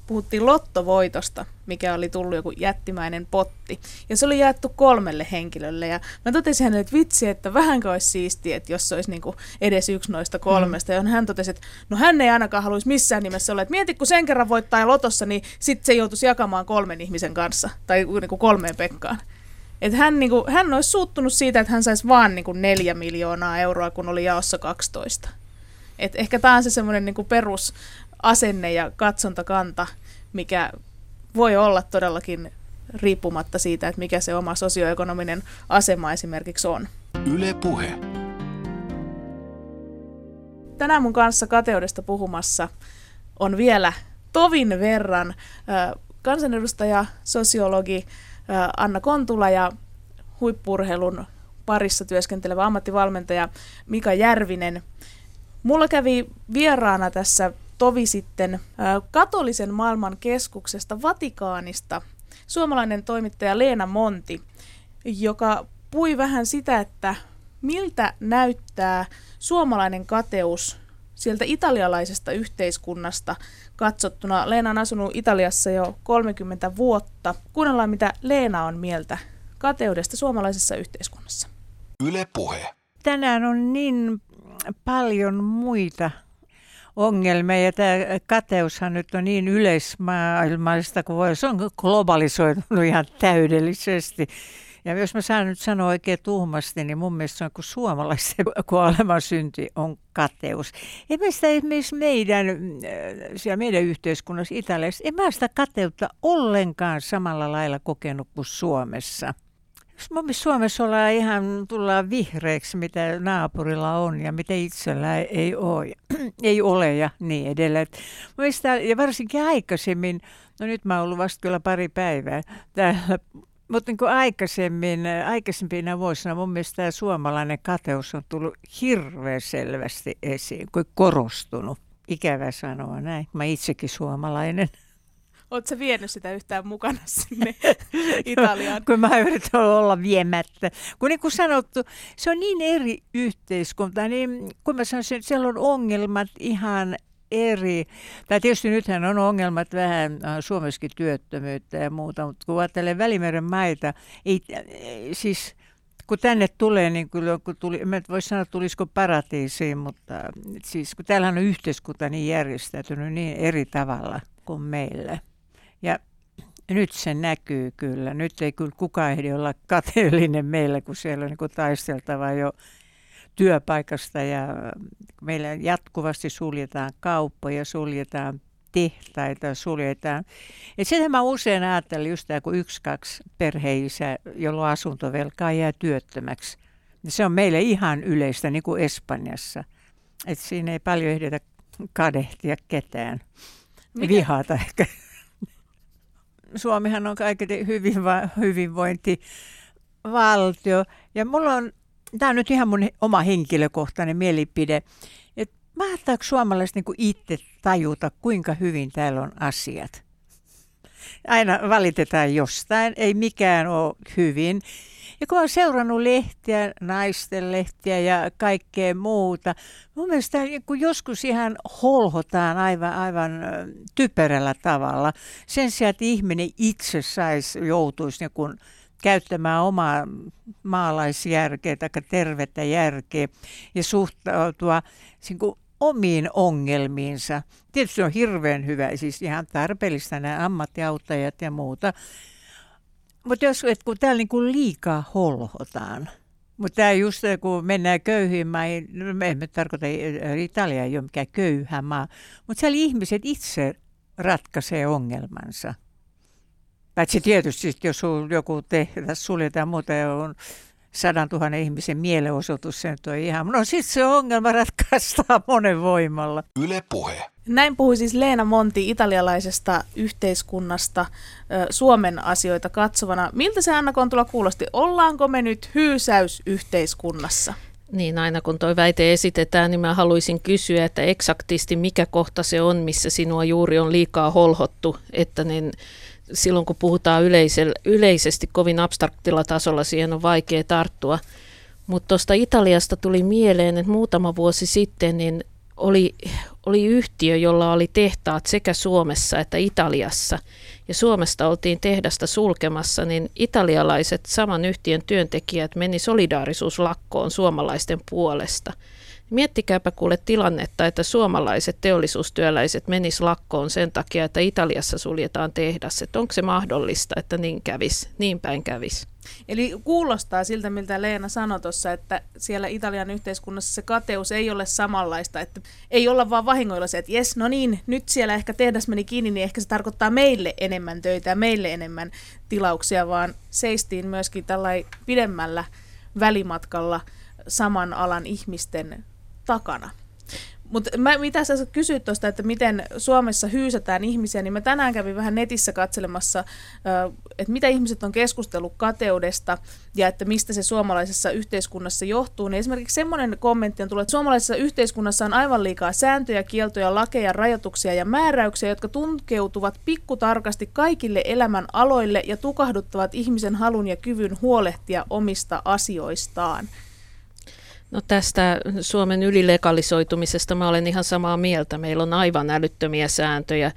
puhuttiin lottovoitosta, mikä oli tullut joku jättimäinen potti. Ja se oli jaettu kolmelle henkilölle. Ja mä totesin hänelle, että vitsi, että vähänkö olisi siistiä, että jos se olisi niinku edes yksi noista kolmesta. Mm. Ja hän totesi, että no hän ei ainakaan haluaisi missään nimessä olla. Että mieti, kun sen kerran voittaa lotossa, niin sitten se joutuisi jakamaan kolmen ihmisen kanssa. Tai niinku kolmeen Pekkaan. Että hän, niinku, hän olisi suuttunut siitä, että hän saisi vaan niinku neljä miljoonaa euroa, kun oli jaossa kaksitoista. Et ehkä tämä on se semmoinen niinku perusasenne ja katsontakanta, mikä voi olla todellakin riippumatta siitä, että mikä se oma sosioekonominen asema esimerkiksi on. Yle Puhe. Tänään mun kanssa kateudesta puhumassa on vielä tovin verran kansanedustaja, sosiologi Anna Kontula ja huippu-urheilun parissa työskentelevä ammattivalmentaja Mika Järvinen. Mulla kävi vieraana tässä tovi sitten Katolisen maailman keskuksesta Vatikaanista suomalainen toimittaja Leena Monti, joka pui vähän sitä, että miltä näyttää suomalainen kateus sieltä italialaisesta yhteiskunnasta katsottuna. Leena on asunut Italiassa jo kolmekymmentä vuotta. Kuunnellaan, mitä Leena on mieltä kateudesta suomalaisessa yhteiskunnassa. Yle Puhe. Tänään on niin paljon muita ongelmia, ja tämä kateushan nyt on niin yleismaailmallista kuin voi, se on globalisoitunut ihan täydellisesti. Ja jos mä saan nyt sanoa oikein tuhmasti, niin mun mielestä se on kuin suomalaisten kuolemansynti on kateus. En mä sitä esimerkiksi meidän, siellä meidän yhteiskunnassa Italiassa, en mä sitä kateutta ollenkaan samalla lailla kokenut kuin Suomessa. Mun mielestä Suomessa ollaan ihan, tullaan vihreäksi, mitä naapurilla on ja mitä itsellä ei ole, ei ole ja niin edelleen. Mielestäni, ja varsinkin aikaisemmin, no nyt mä oon ollut vasta kyllä pari päivää täällä, mutta niin kuin aikaisemmin, aikaisempina vuosina mun mielestä tämä suomalainen kateus on tullut hirveän selvästi esiin, kuin korostunut. Ikävä sanoa näin, mä itsekin suomalainen. Oletko sä vienyt sitä yhtään mukana sinne Italiaan? Kun mä yritän olla viemättä. Kun niin kuin sanottu, se on niin eri yhteiskunta, niin kun mä sanoisin, että siellä on ongelmat ihan eri. Tai tietysti nythän on ongelmat vähän Suomessakin työttömyyttä ja muuta, mutta kun ajattelee Välimeren maita, ei, siis kun tänne tulee, niin kyllä kun tuli, mä en voi sanoa, tulisiko paratiisiin, mutta siis kun täällähän on yhteiskunta niin järjestäytynyt niin eri tavalla kuin meillä. Ja nyt se näkyy kyllä. Nyt ei kyllä kukaan ehdi olla kateellinen meillä, kun siellä on niin kuin taisteltava jo työpaikasta. Ja meillä jatkuvasti suljetaan kauppoja, suljetaan tehtaita, suljetaan. Et sitä mä usein ajattelin, just tämä, kun yksi, kaksi perheisä, jolla on asuntovelkaa, jää työttömäksi. Ja se on meille ihan yleistä, niin kuin Espanjassa. Et siinä ei paljon ehditä kadehtia ketään. Miten? Vihata ehkä. Suomihan on kaikkein hyvinvo- hyvinvointivaltio. Ja mulla on, tämä on nyt ihan mun oma henkilökohtainen mielipide, että mahtaako suomalaiset niinku itse tajuta, kuinka hyvin täällä on asiat. Aina valitetaan jostain, ei mikään ole hyvin. Ja kun olen seurannut lehtiä, naisten lehtiä ja kaikkea muuta, mun mielestä kun joskus ihan holhotaan aivan, aivan typerällä tavalla. Sen sijaan, että ihminen itse saisi, joutuisi niin kun käyttämään omaa maalaisjärkeä tai tervettä järkeä ja suhtautua niin kun omiin ongelmiinsa. Tietysti on hirveän hyvä, siis ihan tarpeellista nämä ammattiauttajat ja muuta. Mutta jos kun täällä niinku liikaa holhotaan, Mutta tämä just, kun mennään köyhiin maihin, no, emme tarkoita, Italia ei ole mikään köyhä maa, mutta siellä ihmiset itse ratkaisee ongelmansa. Paitsi tietysti, jos joku tehdas suljetaan muuta ja on sadantuhannen ihmisen mielenosoitus, se on ihan, no sit se ongelma ratkaistaan monen voimalla. Yle Puhe. Näin puhui siis Leena Monti italialaisesta yhteiskunnasta Suomen asioita katsovana. Miltä se, Anna Kontula, kuulosti? Ollaanko me nyt hyysäysyhteiskunnassa? Niin, aina kun tuo väite esitetään, niin mä haluaisin kysyä, että eksaktisti mikä kohta se on, missä sinua juuri on liikaa holhottu, että niin silloin kun puhutaan yleisel, yleisesti kovin abstraktilla tasolla, siihen on vaikea tarttua. Mutta tuosta Italiasta tuli mieleen, että muutama vuosi sitten niin oli, oli yhtiö, jolla oli tehtaat sekä Suomessa että Italiassa. Ja Suomesta oltiin tehdasta sulkemassa, niin italialaiset saman yhtiön työntekijät meni solidaarisuuslakkoon suomalaisten puolesta. Miettikääpä kuule tilannetta, että suomalaiset teollisuustyöläiset menis lakkoon sen takia, että Italiassa suljetaan tehdas. Että onko se mahdollista, että niin kävisi, niin päin kävisi? Eli kuulostaa siltä, miltä Leena sanoi tuossa, että siellä Italian yhteiskunnassa se kateus ei ole samanlaista. Että ei olla vaan vahingoilla se, että jes, no niin, nyt siellä ehkä tehdas meni kiinni, niin ehkä se tarkoittaa meille enemmän töitä ja meille enemmän tilauksia, vaan seistiin myöskin tällainen pidemmällä välimatkalla saman alan ihmisten takana. Mutta mitä sä kysyt tuosta, että miten Suomessa hyysätään ihmisiä, niin mä tänään kävin vähän netissä katselemassa, että mitä ihmiset on keskustellut kateudesta ja että mistä se suomalaisessa yhteiskunnassa johtuu. Niin esimerkiksi semmoinen kommentti on tullut, että suomalaisessa yhteiskunnassa on aivan liikaa sääntöjä, kieltoja, lakeja, rajoituksia ja määräyksiä, jotka tunkeutuvat pikkutarkasti kaikille elämän aloille ja tukahduttavat ihmisen halun ja kyvyn huolehtia omista asioistaan. No tästä Suomen ylilegalisoitumisesta mä olen ihan samaa mieltä. Meillä on aivan älyttömiä sääntöjä.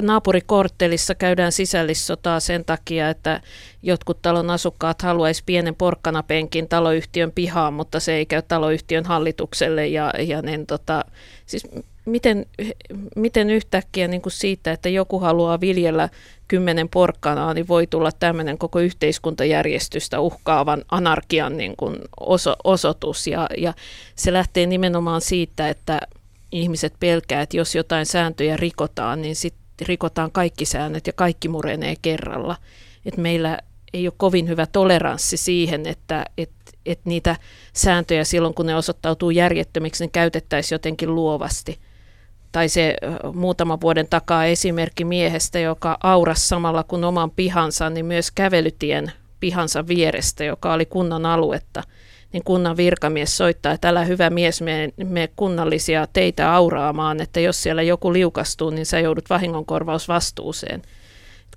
Naapurikorttelissa käydään sisällissotaa sen takia, että jotkut talon asukkaat haluaisi pienen porkkanapenkin taloyhtiön pihaan, mutta se ei käy taloyhtiön hallitukselle. Ja, ja niin tota, siis miten, miten yhtäkkiä niin kuin siitä, että joku haluaa viljellä kymmenen porkkanaa, niin voi tulla tämmöinen koko yhteiskuntajärjestystä uhkaavan anarkian niin kuin oso, osoitus. Ja, ja se lähtee nimenomaan siitä, että ihmiset pelkää, että jos jotain sääntöjä rikotaan, niin sitten rikotaan kaikki säännöt ja kaikki murenee kerralla. Et meillä ei ole kovin hyvä toleranssi siihen, että et, et niitä sääntöjä silloin, kun ne osoittautuu järjettömiksi, ne käytettäisiin jotenkin luovasti. Tai se muutaman vuoden takaa esimerkki miehestä, joka aurasi samalla kuin oman pihansa, niin myös kävelytien pihansa vierestä, joka oli kunnan aluetta. Niin kunnan virkamies soittaa, että älä hyvä mies mene kunnallisia teitä auraamaan, että jos siellä joku liukastuu, niin sä joudut vahingonkorvausvastuuseen.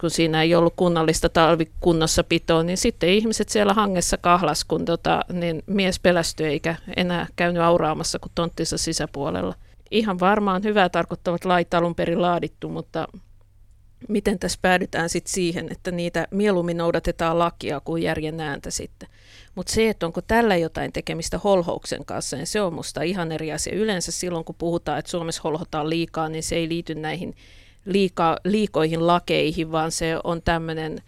Kun siinä ei ollut kunnallista talvikunnossapitoa, niin sitten ihmiset siellä hangessa kahlas, kun tota, niin mies pelästyi eikä enää käynyt auraamassa kuin tonttinsa sisäpuolella. Ihan varmaan hyvää tarkoittavat lait alun perin laadittu, mutta miten tässä päädytään sitten siihen, että niitä mieluummin noudatetaan lakia kuin järjen ääntä sitten. Mutta se, että onko tällä jotain tekemistä holhouksen kanssa, niin se on musta ihan eri asia. Yleensä silloin, kun puhutaan, että Suomessa holhotaan liikaa, niin se ei liity näihin liika, liikoihin lakeihin, vaan se on tämmöinen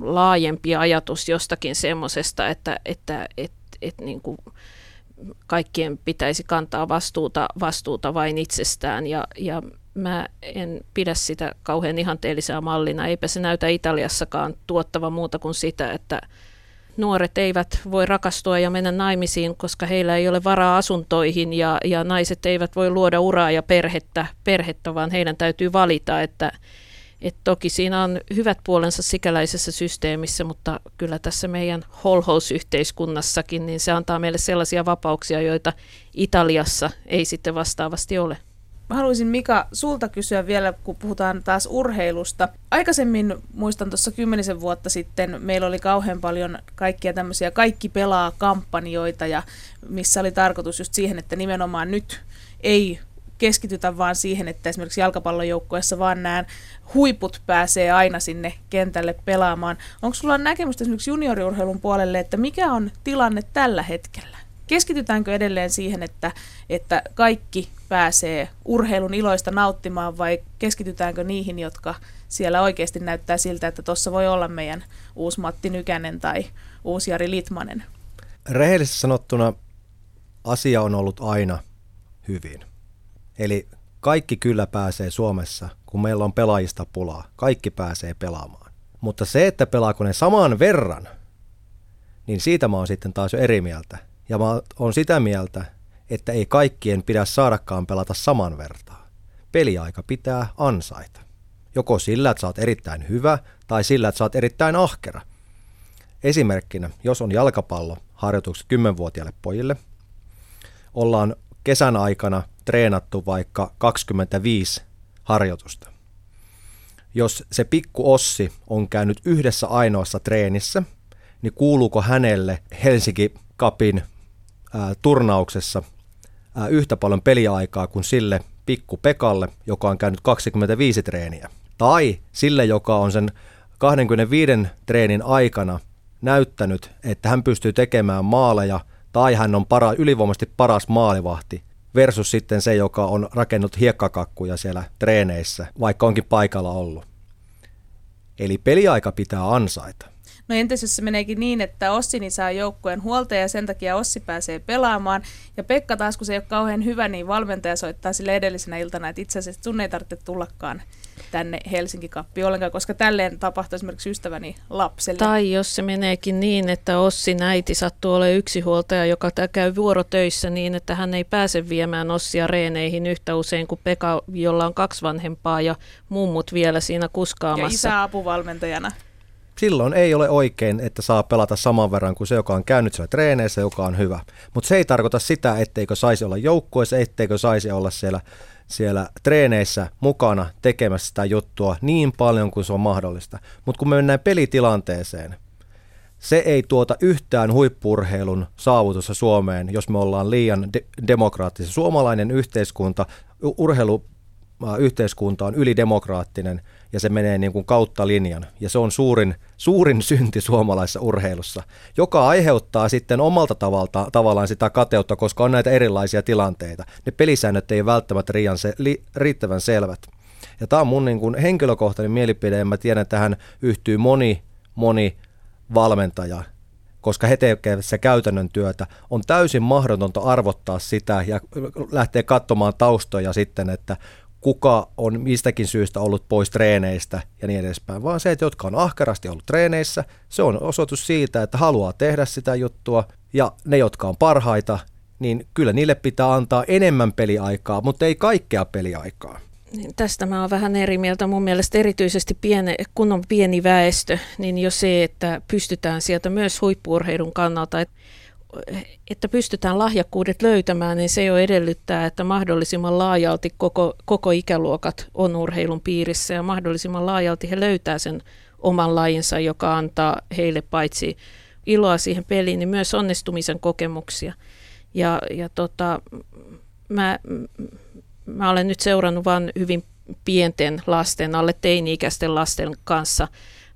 laajempi ajatus jostakin semmoisesta, että, että et, et niin kuin kaikkien pitäisi kantaa vastuuta, vastuuta vain itsestään ja, ja mä en pidä sitä kauhean ihanteellisena mallina. Eipä se näytä Italiassakaan tuottava muuta kuin sitä, että nuoret eivät voi rakastua ja mennä naimisiin, koska heillä ei ole varaa asuntoihin ja, ja naiset eivät voi luoda uraa ja perhettä, perhettä vaan heidän täytyy valita. Että, et toki siinä on hyvät puolensa sikäläisessä systeemissä, mutta kyllä tässä meidän holhousyhteiskunnassakin niin se antaa meille sellaisia vapauksia, joita Italiassa ei sitten vastaavasti ole. Mä haluaisin, Mika, sulta kysyä vielä, kun puhutaan taas urheilusta. Aikaisemmin, muistan tuossa kymmenisen vuotta sitten, meillä oli kauhean paljon kaikkia tämmöisiä kaikki pelaa -kampanjoita, ja missä oli tarkoitus just siihen, että nimenomaan nyt ei keskitytä vaan siihen, että esimerkiksi jalkapallojoukkueessa vaan nämä huiput pääsee aina sinne kentälle pelaamaan. Onko sulla näkemystä esimerkiksi junioriurheilun puolelle, että mikä on tilanne tällä hetkellä? Keskitytäänkö edelleen siihen, että, että kaikki pääsee urheilun iloista nauttimaan, vai keskitytäänkö niihin, jotka siellä oikeasti näyttää siltä, että tuossa voi olla meidän uusi Matti Nykänen tai uusi Jari Litmanen? rehellisesti sanottuna asia on ollut aina hyvin. Eli kaikki kyllä pääsee Suomessa, kun meillä on pelaajista pulaa. Kaikki pääsee pelaamaan. Mutta se, että pelaako ne saman verran, niin siitä mä oon sitten taas jo eri mieltä. Ja mä oon sitä mieltä, että ei kaikkien pidä saadakaan pelata saman vertaa. Peliaika pitää ansaita. Joko sillä, että sä oot erittäin hyvä, tai sillä, että sä oot erittäin ahkera. Esimerkkinä, jos on jalkapallo harjoitukset kymmenvuotiaille pojille, ollaan kesän aikana treenattu vaikka kaksikymmentäviisi harjoitusta. Jos se pikku Ossi on käynyt yhdessä ainoassa treenissä, niin kuuluuko hänelle Helsinki Cupin ää, turnauksessa ää, yhtä paljon peliaikaa kuin sille pikku Pekalle, joka on käynyt kaksikymmentäviisi treeniä? Tai sille, joka on sen kaksikymmentäviisi treenin aikana näyttänyt, että hän pystyy tekemään maaleja tai hän on para, ylivoimaisesti paras maalivahti versus sitten se, joka on rakennut hiekkakakkuja siellä treeneissä, vaikka onkin paikalla ollut. Eli peliaika pitää ansaita. No entäs jos se meneekin niin, että Ossi niin saa joukkueen huolta ja sen takia Ossi pääsee pelaamaan ja Pekka taas, kun se ei ole kauhean hyvä, niin valmentaja soittaa sille edellisenä iltana, että itse asiassa sun ei tarvitse tullakaan tänne Helsinki Cupiin ollenkaan, koska tälleen tapahtui esimerkiksi ystäväni lapselle. Tai jos se meneekin niin, että Ossin äiti sattuu olemaan yksinhuoltaja, joka käy vuorotöissä niin, että hän ei pääse viemään Ossia reeneihin yhtä usein kuin Pekka, jolla on kaksi vanhempaa ja mummut vielä siinä kuskaamassa. Ja isä apuvalmentajana. Silloin ei ole oikein, että saa pelata saman verran kuin se, joka on käynyt siellä treeneissä, joka on hyvä. Mutta se ei tarkoita sitä, etteikö saisi olla joukkueessa, etteikö saisi olla siellä, siellä treeneissä mukana tekemässä sitä juttua niin paljon kuin se on mahdollista. Mutta kun me mennään pelitilanteeseen, se ei tuota yhtään huippu-urheilun saavutusta Suomeen, jos me ollaan liian de- demokraattinen. Suomalainen yhteiskunta, urheiluyhteiskunta on ylidemokraattinen. Ja se menee niin kuin kautta linjan. Ja se on suurin, suurin synti suomalaisessa urheilussa, joka aiheuttaa sitten omalta tavalta, tavallaan sitä kateutta, koska on näitä erilaisia tilanteita. Ne pelisäännöt ei välttämättä riian se, li, riittävän selvät. Ja tämä on mun niin kuin henkilökohtainen mielipide, ja mä tiedän, että tähän yhtyy moni, moni valmentaja, koska he tekevät se käytännön työtä. On täysin mahdotonta arvottaa sitä ja lähteä katsomaan taustoja sitten, että kuka on mistäkin syystä ollut pois treeneistä ja niin edespäin, vaan se, että jotka on ahkerasti ollut treeneissä, se on osoitus siitä, että haluaa tehdä sitä juttua, ja ne, jotka on parhaita, niin kyllä niille pitää antaa enemmän peliaikaa, mutta ei kaikkea peliaikaa. Tästä mä oon vähän eri mieltä. Mun mielestä erityisesti pieni, kun on pieni väestö, niin jo se, että pystytään sieltä myös huippu-urheilun kannalta, että että pystytään lahjakkuudet löytämään, niin se jo edellyttää, että mahdollisimman laajalti koko, koko ikäluokat on urheilun piirissä ja mahdollisimman laajalti he löytää sen oman lajinsa, joka antaa heille paitsi iloa siihen peliin, niin myös onnistumisen kokemuksia. Ja, ja tota, mä, mä olen nyt seurannut vaan hyvin pienten lasten, alle teini-ikäisten lasten kanssa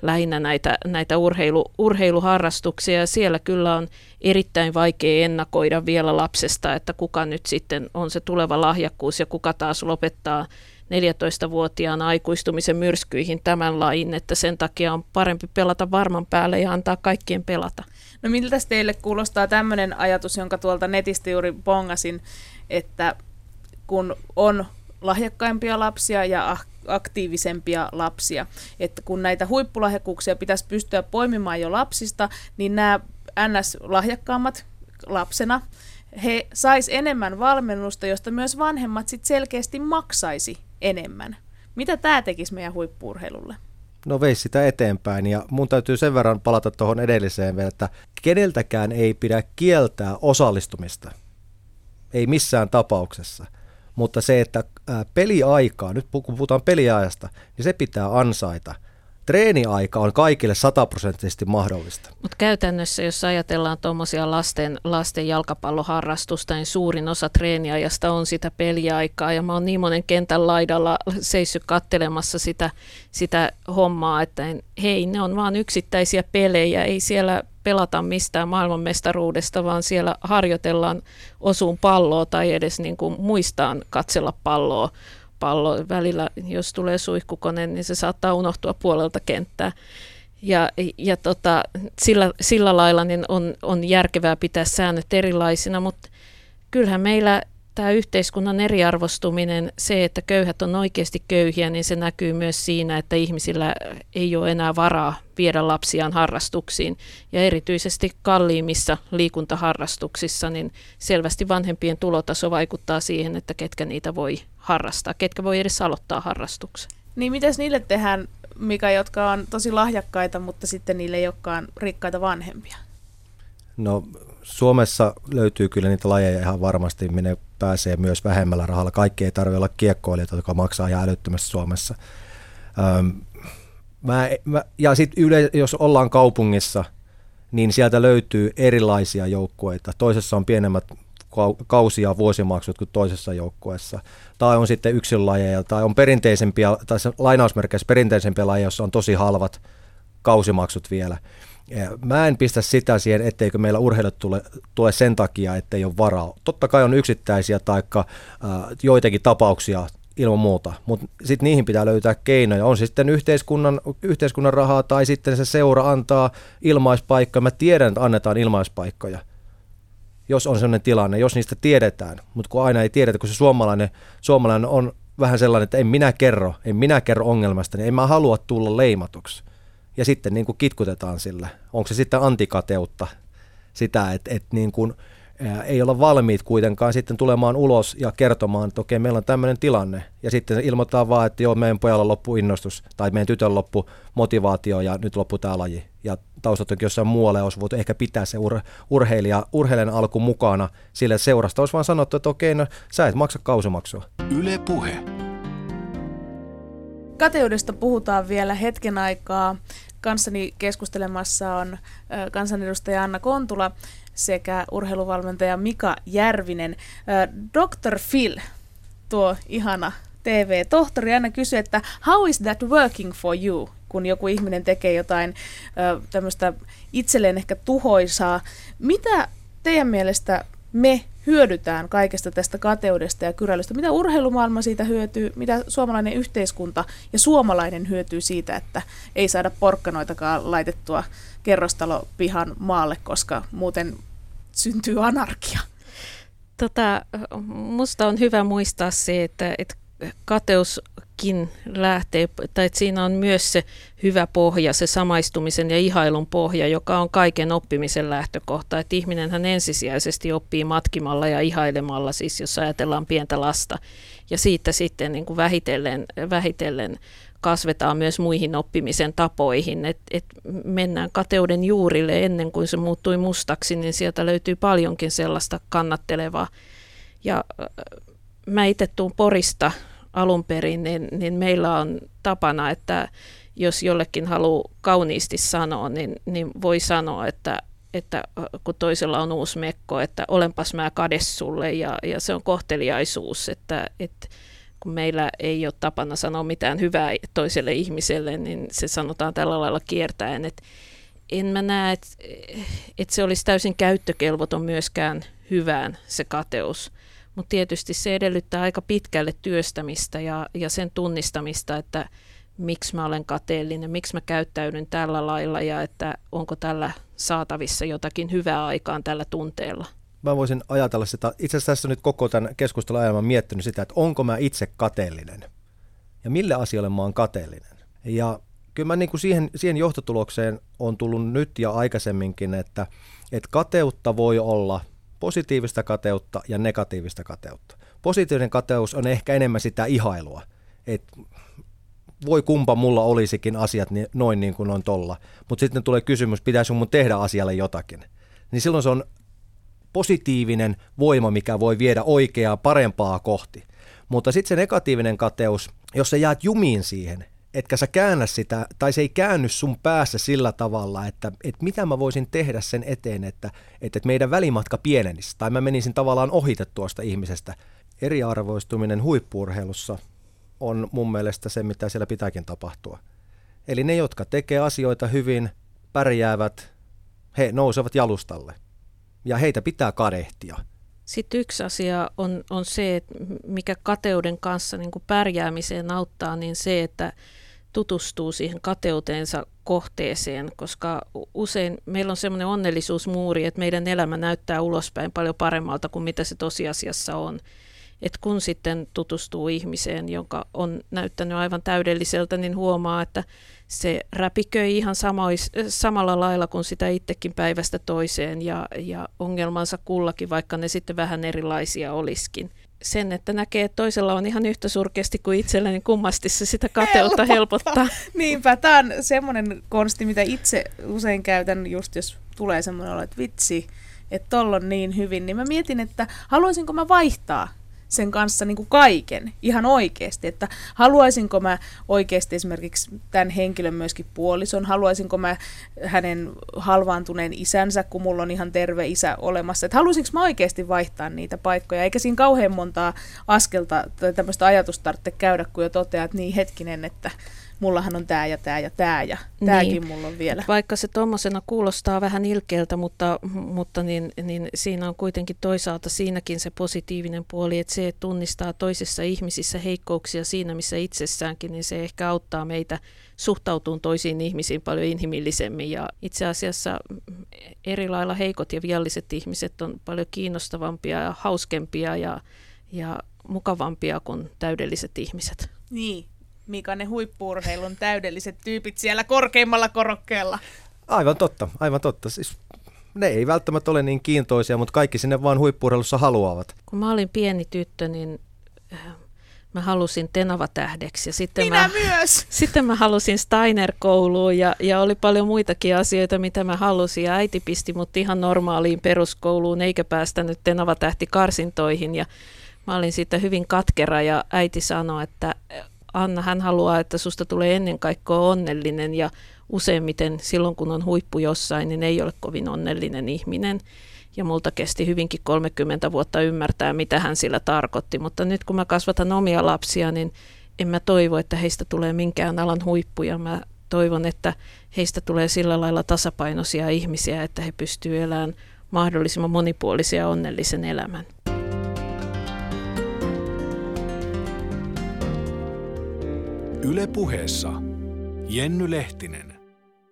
lähinnä näitä, näitä urheilu, urheiluharrastuksia, ja siellä kyllä on erittäin vaikea ennakoida vielä lapsesta, että kuka nyt sitten on se tuleva lahjakkuus ja kuka taas lopettaa neljätoistavuotiaana aikuistumisen myrskyihin tämän lajin, että sen takia on parempi pelata varman päälle ja antaa kaikkien pelata. No miltäs teille kuulostaa tämmöinen ajatus, jonka tuolta netistä juuri bongasin, että kun on lahjakkaimpia lapsia ja ah- aktiivisempia lapsia. Että kun näitä huippulahjakkuuksia pitäisi pystyä poimimaan jo lapsista, niin nämä N S-lahjakkaammat lapsena, he sais enemmän valmennusta, josta myös vanhemmat sit selkeästi maksaisi enemmän. Mitä tämä tekisi meidän huippu-urheilulle? No veisi sitä eteenpäin, ja mun täytyy sen verran palata tuohon edelliseen vielä, että keneltäkään ei pidä kieltää osallistumista. Ei missään tapauksessa. Mutta se, että peliaikaa, nyt kun puhutaan peliajasta, niin se pitää ansaita. Treeniaika on kaikille sataprosenttisesti mahdollista. Mutta käytännössä, jos ajatellaan tuommoisia lasten, lasten jalkapalloharrastusta, niin suurin osa treeniajasta on sitä peliaikaa. Ja mä oon niin monen kentän laidalla seissyt kattelemassa sitä, sitä hommaa, että en, hei, ne on vaan yksittäisiä pelejä, ei siellä pelata mistään maailmanmestaruudesta, vaan siellä harjoitellaan osuun palloa tai edes niin kuin muistaan katsella palloa. Pallo välillä, jos tulee suihkukone, niin se saattaa unohtua puolelta kenttää. Ja, ja tota, sillä, sillä lailla niin on, on järkevää pitää säännöt erilaisina, mutta kyllähän meillä tämä yhteiskunnan eriarvostuminen, se, että köyhät on oikeasti köyhiä, niin se näkyy myös siinä, että ihmisillä ei ole enää varaa viedä lapsiaan harrastuksiin. Ja erityisesti kalliimmissa liikuntaharrastuksissa, niin selvästi vanhempien tulotaso vaikuttaa siihen, että ketkä niitä voi harrastaa, ketkä voi edes aloittaa harrastuksen. Niin mitäs niille tehdään, Mika, jotka on tosi lahjakkaita, mutta sitten niille ei olekaan rikkaita vanhempia? No Suomessa löytyy kyllä niitä lajeja ihan varmasti, minne pääsee myös vähemmällä rahalla. Kaikki ei tarvitse olla kiekkoilijoita, joka maksaa ihan älyttömästi Suomessa. Öm, mä, mä, ja sitten yle, jos ollaan kaupungissa, niin sieltä löytyy erilaisia joukkueita. Toisessa on pienemmät kausia ja vuosimaksut kuin toisessa joukkueessa. Tai on sitten yksilölajeja, tai on perinteisempiä, tai lainausmerkeissä perinteisempiä lajeja, jossa on tosi halvat kausimaksut vielä. Mä en pistä sitä siihen, etteikö meillä urheilut tule, tule sen takia, ettei ole varaa. Totta kai on yksittäisiä tai joitakin tapauksia ilman muuta, mutta sitten niihin pitää löytää keinoja. On sitten yhteiskunnan, yhteiskunnan rahaa tai sitten se seura antaa ilmaispaikkoja. Mä tiedän, että annetaan ilmaispaikkoja, jos on sellainen tilanne, jos niistä tiedetään. Mutta kun aina ei tiedetä, kun se suomalainen, suomalainen on vähän sellainen, että en minä kerro, en minä kerro ongelmasta, niin en mä halua tulla leimatuksi. Ja sitten niin kuin kitkutetaan sillä. Onko se sitten antikateutta sitä, että, että niin kuin, ää, ei olla valmiit kuitenkaan sitten tulemaan ulos ja kertomaan, että okei, meillä on tämmöinen tilanne. Ja sitten ilmoittaa vaan, että joo, meidän pojalla loppu innostus tai meidän tytön loppu motivaatio ja nyt loppu tämä laji. Ja taustat onkin jossain muualla, olisi voitu ehkä pitää se ur- urheilija, urheilijan alku mukana sille seurasta. Olisi vaan sanottu, että okei, no sä et maksa kausimaksua. Yle Puhe. Kateudesta puhutaan vielä hetken aikaa. Kanssani keskustelemassa on kansanedustaja Anna Kontula sekä urheiluvalmentaja Mika Järvinen. doktor Phil, tuo ihana T V-tohtori, aina kysyy, että how is that working for you, kun joku ihminen tekee jotain tämmöistä itselleen ehkä tuhoisaa. Mitä teidän mielestä me hyödytään kaikesta tästä kateudesta ja kyräilystä? Mitä urheilumaailma siitä hyötyy? Mitä suomalainen yhteiskunta ja suomalainen hyötyy siitä, että ei saada porkkanoitakaan laitettua kerrostalopihan maalle, koska muuten syntyy anarkia? Tota, musta on hyvä muistaa se, että, että kateuskin lähtee, tai että siinä on myös se hyvä pohja, se samaistumisen ja ihailun pohja, joka on kaiken oppimisen lähtökohta. Että ihminenhän ensisijaisesti oppii matkimalla ja ihailemalla, siis jos ajatellaan pientä lasta. Ja siitä sitten niin kuin vähitellen, vähitellen kasvetaan myös muihin oppimisen tapoihin. Et, et mennään kateuden juurille ennen kuin se muuttui mustaksi, niin sieltä löytyy paljonkin sellaista kannattelevaa. Ja mä itse tuun Porista alun perin, niin, niin meillä on tapana, että jos jollekin haluaa kauniisti sanoa, niin, niin voi sanoa, että, että kun toisella on uusi mekko, että olenpas mä kades sulle, ja, ja se on kohteliaisuus, että, että kun meillä ei ole tapana sanoa mitään hyvää toiselle ihmiselle, niin se sanotaan tällä lailla kiertäen, että en mä näe, että, että se olisi täysin käyttökelvoton myöskään hyvään se kateus. Mutta tietysti se edellyttää aika pitkälle työstämistä ja, ja sen tunnistamista, että miksi mä olen kateellinen, miksi mä käyttäydyn tällä lailla ja että onko tällä saatavissa jotakin hyvää aikaan tällä tunteella. Mä voisin ajatella sitä, itse asiassa tässä nyt koko tämän keskustelun ajan mä miettinyt sitä, että onko mä itse kateellinen ja mille asialle mä oon kateellinen. Ja kyllä mä niin kuin siihen, siihen johtotulokseen on tullut nyt ja aikaisemminkin, että, että kateutta voi olla positiivista kateutta ja negatiivista kateutta. Positiivinen kateus on ehkä enemmän sitä ihailua, että voi kumpa mulla olisikin asiat noin niin kuin on tolla, mutta sitten tulee kysymys, pitäisi mun tehdä asialle jotakin. Niin silloin se on positiivinen voima, mikä voi viedä oikeaa, parempaa kohti. Mutta sitten se negatiivinen kateus, jos sä jäät jumiin siihen, etkä sä käännä sitä, tai se ei käänny sun päässä sillä tavalla, että, että mitä mä voisin tehdä sen eteen, että, että meidän välimatka pienenisi, tai mä menisin tavallaan ohite tuosta ihmisestä. Eriarvoistuminen huippu-urheilussa on mun mielestä se, mitä siellä pitääkin tapahtua. Eli ne, jotka tekee asioita hyvin, pärjäävät, he nousevat jalustalle, ja heitä pitää kadehtia. Sitten yksi asia on, on se, että mikä kateuden kanssa niin kuin pärjäämiseen auttaa, niin se, että tutustuu siihen kateuteensa kohteeseen, koska usein meillä on semmoinen onnellisuusmuuri, että meidän elämä näyttää ulospäin paljon paremmalta kuin mitä se tosiasiassa on. Et kun sitten tutustuu ihmiseen, jonka on näyttänyt aivan täydelliseltä, niin huomaa, että se räpiköi ihan samois, samalla lailla kuin sitä itsekin päivästä toiseen ja, ja ongelmansa kullakin, vaikka ne sitten vähän erilaisia olisikin. Sen, että näkee, että toisella on ihan yhtä surkeasti kuin itsellä, niin kummasti se sitä kateutta helpottaa. helpottaa. Niinpä, tämä on semmoinen konsti, mitä itse usein käytän, just jos tulee semmoinen olo, että vitsi, että tolla on niin hyvin, niin mä mietin, että haluaisinko mä vaihtaa sen kanssa niin kuin kaiken, ihan oikeasti, että haluaisinko mä oikeasti esimerkiksi tämän henkilön myöskin puolison, haluaisinko mä hänen halvaantuneen isänsä, kun mulla on ihan terve isä olemassa, että haluaisinko mä oikeasti vaihtaa niitä paikkoja, eikä siinä kauhean montaa askelta tai tämmöistä ajatusta tarvitse käydä, kun jo toteat niin hetkinen, että mullahan on tää ja tää ja tää ja tääkin niin. Mulla on vielä. Vaikka se tommosena kuulostaa vähän ilkeältä, mutta, mutta niin, niin siinä on kuitenkin toisaalta siinäkin se positiivinen puoli, että se tunnistaa toisessa ihmisissä heikkouksia siinä, missä itsessäänkin, niin se ehkä auttaa meitä suhtautumaan toisiin ihmisiin paljon inhimillisemmin. Ja itse asiassa eri lailla heikot ja vialliset ihmiset on paljon kiinnostavampia ja hauskempia ja, ja mukavampia kuin täydelliset ihmiset. Niin. Mikä ne huippu-urheilun täydelliset tyypit siellä korkeimmalla korokkeella? Aivan totta, aivan totta. Siis ne ei välttämättä ole niin kiintoisia, mutta kaikki sinne vaan huippu-urheilussa haluavat. Kun mä olin pieni tyttö, niin mä halusin tenavatähdeksi. Ja sitten minä mä, myös! Sitten mä halusin Steiner-kouluun ja, ja oli paljon muitakin asioita, mitä mä halusin. Ja äiti pisti mut ihan normaaliin peruskouluun eikä päästänyt tenavatähtikarsintoihin. Ja mä olin siitä hyvin katkera ja äiti sanoi, että Anna, hän haluaa, että susta tulee ennen kaikkea onnellinen ja useimmiten silloin, kun on huippu jossain, niin ei ole kovin onnellinen ihminen. Ja multa kesti hyvinkin kolmekymmentä vuotta ymmärtää, mitä hän sillä tarkoitti. Mutta nyt kun mä kasvatan omia lapsia, niin en mä toivo, että heistä tulee minkään alan huippuja. Mä toivon, että heistä tulee sillä lailla tasapainoisia ihmisiä, että he pystyvät elämään mahdollisimman monipuolisen ja onnellisen elämän. Yle Puheessa Jenny Lehtinen.